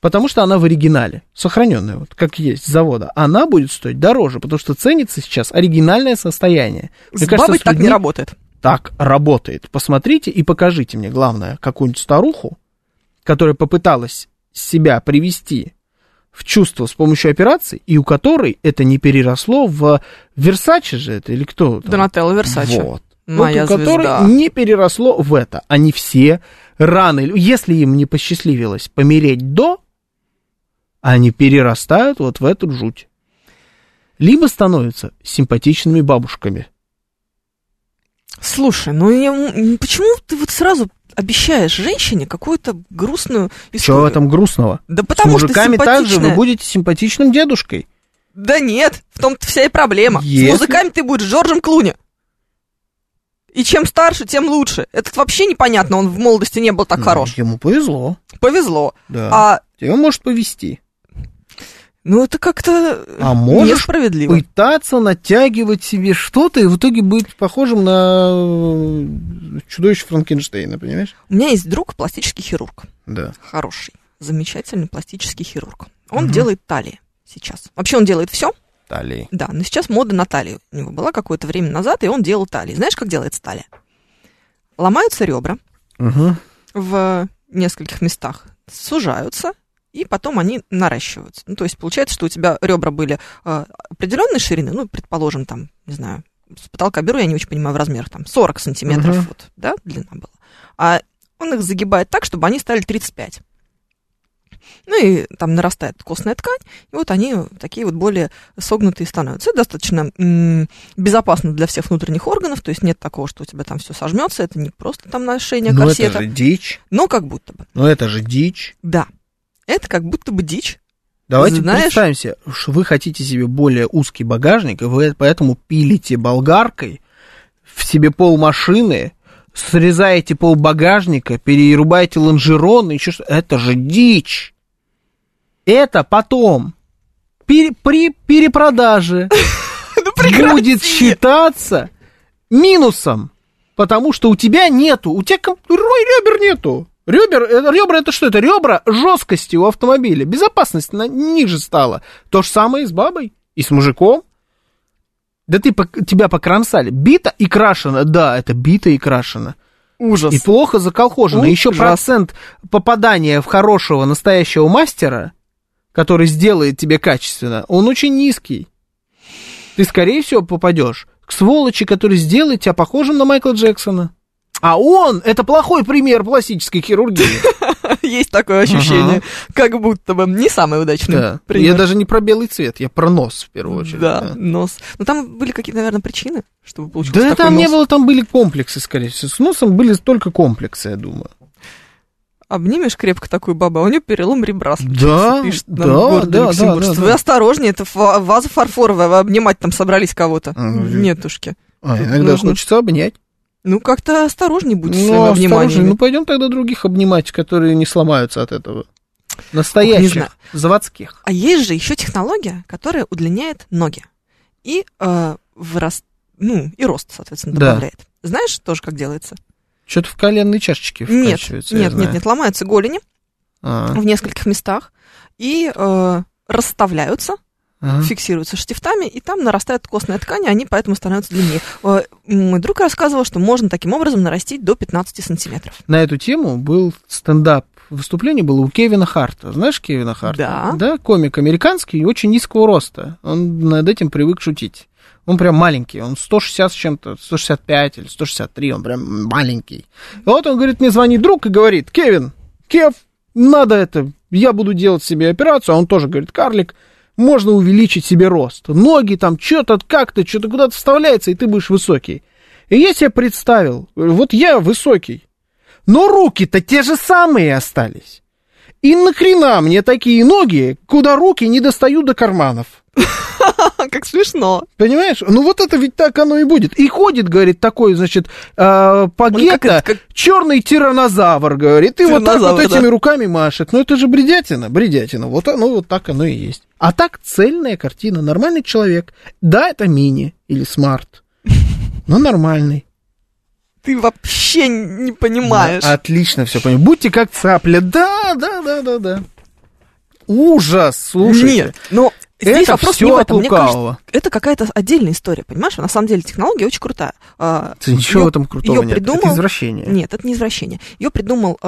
Потому что она в оригинале, сохраненная, вот как есть, с завода. Она будет стоить дороже, потому что ценится сейчас оригинальное состояние. Мне кажется, бабой так не работает. Так работает. Посмотрите и покажите мне, главное, какую-нибудь старуху, которая попыталась себя привести в чувство с помощью операции, и у которой это не переросло в... Версачи же это или кто? Донателло Версачи. Вот. Моя звезда. Которой не переросло в это. Они все рано, если им не посчастливилось помереть до, они перерастают вот в эту жуть. Либо становятся симпатичными бабушками. Слушай, ну почему ты вот сразу обещаешь женщине какую-то грустную историю? Чего в этом грустного? Да потому что симпатичная. С мужиками также вы будете симпатичным дедушкой. Да нет, в том-то вся и проблема. Если... С музыками ты будешь Джорджем Клуни. И чем старше, тем лучше. Этот вообще непонятно, он в молодости не был так хорош. Ему повезло. Повезло. Да. Тебе может повезти. Ну, это как-то несправедливо. Можешь пытаться натягивать себе что-то и в итоге быть похожим на чудовище Франкенштейна, понимаешь? У меня есть друг, пластический хирург. Да. Хороший, замечательный пластический хирург. Он делает талии сейчас. Вообще он делает все. Талии. Да, но сейчас мода на талию у него была какое-то время назад, и он делал талии. Знаешь, как делается талия? Ломаются ребра в нескольких местах, сужаются, и потом они наращиваются. Ну, то есть получается, что у тебя ребра были определенной ширины, ну, предположим, там, не знаю, с потолка беру, я не очень понимаю в размерах, там, 40 сантиметров вот, да, длина была. А он их загибает так, чтобы они стали 35. Ну и там нарастает костная ткань, и вот они такие вот более согнутые становятся. Это достаточно безопасно для всех внутренних органов, то есть нет такого, что у тебя там все сожмется, это не просто там ношение корсета. Но это же дичь. Но как будто бы. Но это же дичь. Да, это как будто бы дичь. Давайте представимся, что вы хотите себе более узкий багажник, и вы поэтому пилите болгаркой в себе полмашины, срезаете полбагажника, перерубаете лонжерон, еще что-то. Это же дичь. Это потом при перепродаже будет считаться минусом, потому что у тебя нету, у тебя ребер нету. Ребра это что? Это ребра жесткости у автомобиля. Безопасность ниже стала. То же самое и с бабой, и с мужиком. Да тебя покромсали. Бито и крашено. Да, это бито и крашено. Ужас. И плохо заколхожено. Еще процент попадания в хорошего настоящего мастера, который сделает тебе качественно, он очень низкий. Ты, скорее всего, попадешь к сволочи, который сделает тебя похожим на Майкла Джексона. А он, это плохой пример пластической хирургии. Есть такое ощущение, как будто бы не самый удачный пример. Я даже не про белый цвет, я про нос в первую очередь. Да, нос. Но там были какие-то, наверное, причины, чтобы получился такой нос. Да, там не было, там были комплексы, скорее всего. С носом были только комплексы, я думаю. Обнимешь крепко такую бабу, а у нее перелом ребра. Да, да. Вы осторожнее, это ваза фарфоровая, вы обнимать там собрались кого-то. Нетушки. Иногда хочется обнять. Ну, как-то осторожнее будь со своим обниманием. Ну, пойдем тогда других обнимать, которые не сломаются от этого. Настоящих, заводских. А есть же еще технология, которая удлиняет ноги. И, и рост, соответственно, добавляет. Да. Знаешь тоже, как делается? Что-то в коленные чашечки вкачиваются. Нет, ломаются голени в нескольких местах. И расставляются. Фиксируются штифтами, и там нарастает костная ткань, и они поэтому становятся длиннее. Мой друг рассказывал, что можно таким образом нарастить до 15 сантиметров. На эту тему был стендап, выступление было у Кевина Харта. Знаешь Кевина Харта? Да. Да, комик американский, очень низкого роста. Он над этим привык шутить. Он прям маленький, он 160 с чем-то, 165 или 163, он прям маленький. И вот он говорит, мне звонит друг и говорит, Кев, надо это, я буду делать себе операцию, а он тоже говорит, карлик, можно увеличить себе рост. Ноги там что-то как-то, что-то куда-то вставляется, и ты будешь высокий. И я себе представил, вот я высокий, но руки-то те же самые остались. И нахрена мне такие ноги, куда руки не достают до карманов? Как смешно. Понимаешь? Ну вот это ведь так оно и будет. И ходит, говорит, такой, значит, пагета, черный тиранозавр, говорит, и вот так вот этими руками машет. Ну это же бредятина. Вот оно, вот так оно и есть. А так цельная картина. Нормальный человек. Да, это мини или смарт, но нормальный. Ты вообще не понимаешь. Да, отлично все понимаю. Будьте как цапля. Да. Ужас, слушайте. Нет, но Здесь это вопрос не в этом. Мне кажется, это какая-то отдельная история, понимаешь? На самом деле технология очень крутая. Это ничего в этом крутого нет. Придумал... Это извращение. Нет, это не извращение. Ее придумал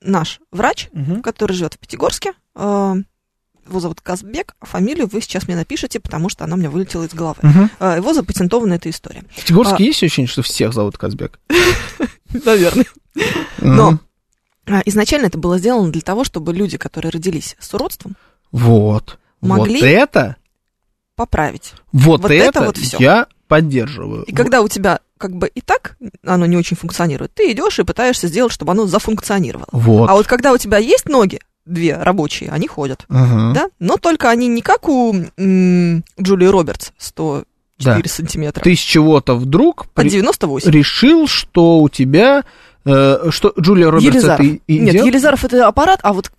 наш врач, который живет в Пятигорске. Его зовут Казбек, а фамилию вы сейчас мне напишите, потому что она мне вылетела из головы. Его запатентована эта история. В Пятигорске есть ощущение, что всех зовут Казбек? Наверное. Но изначально это было сделано для того, чтобы люди, которые родились с уродством, могли вот это поправить. Вот это вот все. Я поддерживаю. И когда у тебя как бы и так оно не очень функционирует, ты идешь и пытаешься сделать, чтобы оно зафункционировало. Вот. А вот когда у тебя есть ноги, две рабочие, они ходят, да? Но только они не как у Джулии Робертс, 104 сантиметра. Ты с чего-то вдруг а 98. Решил, что у тебя... что Джулия Робертс Елизаров. Это и нет, делал? Елизаров это аппарат, а вот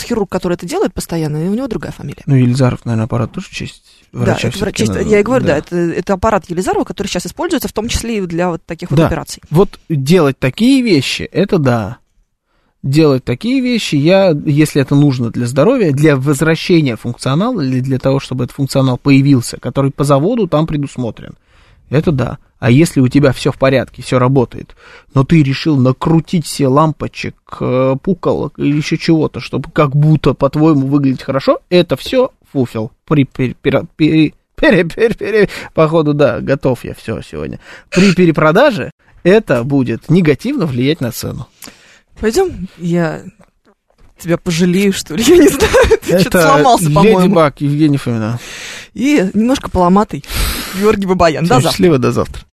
хирург, который это делает постоянно, у него другая фамилия. Ну, Елизаров, наверное, аппарат тоже в честь врача. Да, это честь, я и говорю, да, это аппарат Елизарова, который сейчас используется, в том числе и для вот таких вот операций. Вот делать такие вещи, это да. Делать такие вещи, если это нужно для здоровья, для возвращения функционала или для того, чтобы этот функционал появился, который по заводу там предусмотрен. Это да. А если у тебя все в порядке, все работает, но ты решил накрутить все лампочек, пуколок или еще чего-то, чтобы как будто, по-твоему, выглядеть хорошо, это все фуфел. Походу, да, готов я все сегодня. При перепродаже это будет негативно влиять на цену. Пойдем, я тебя пожалею, что ли, я не знаю, ты что-то сломался, по-моему. Это Леди Баг, Евгения Фомина. И немножко поломатый Георгий Бабаян. До завтра. Счастливо, до завтра.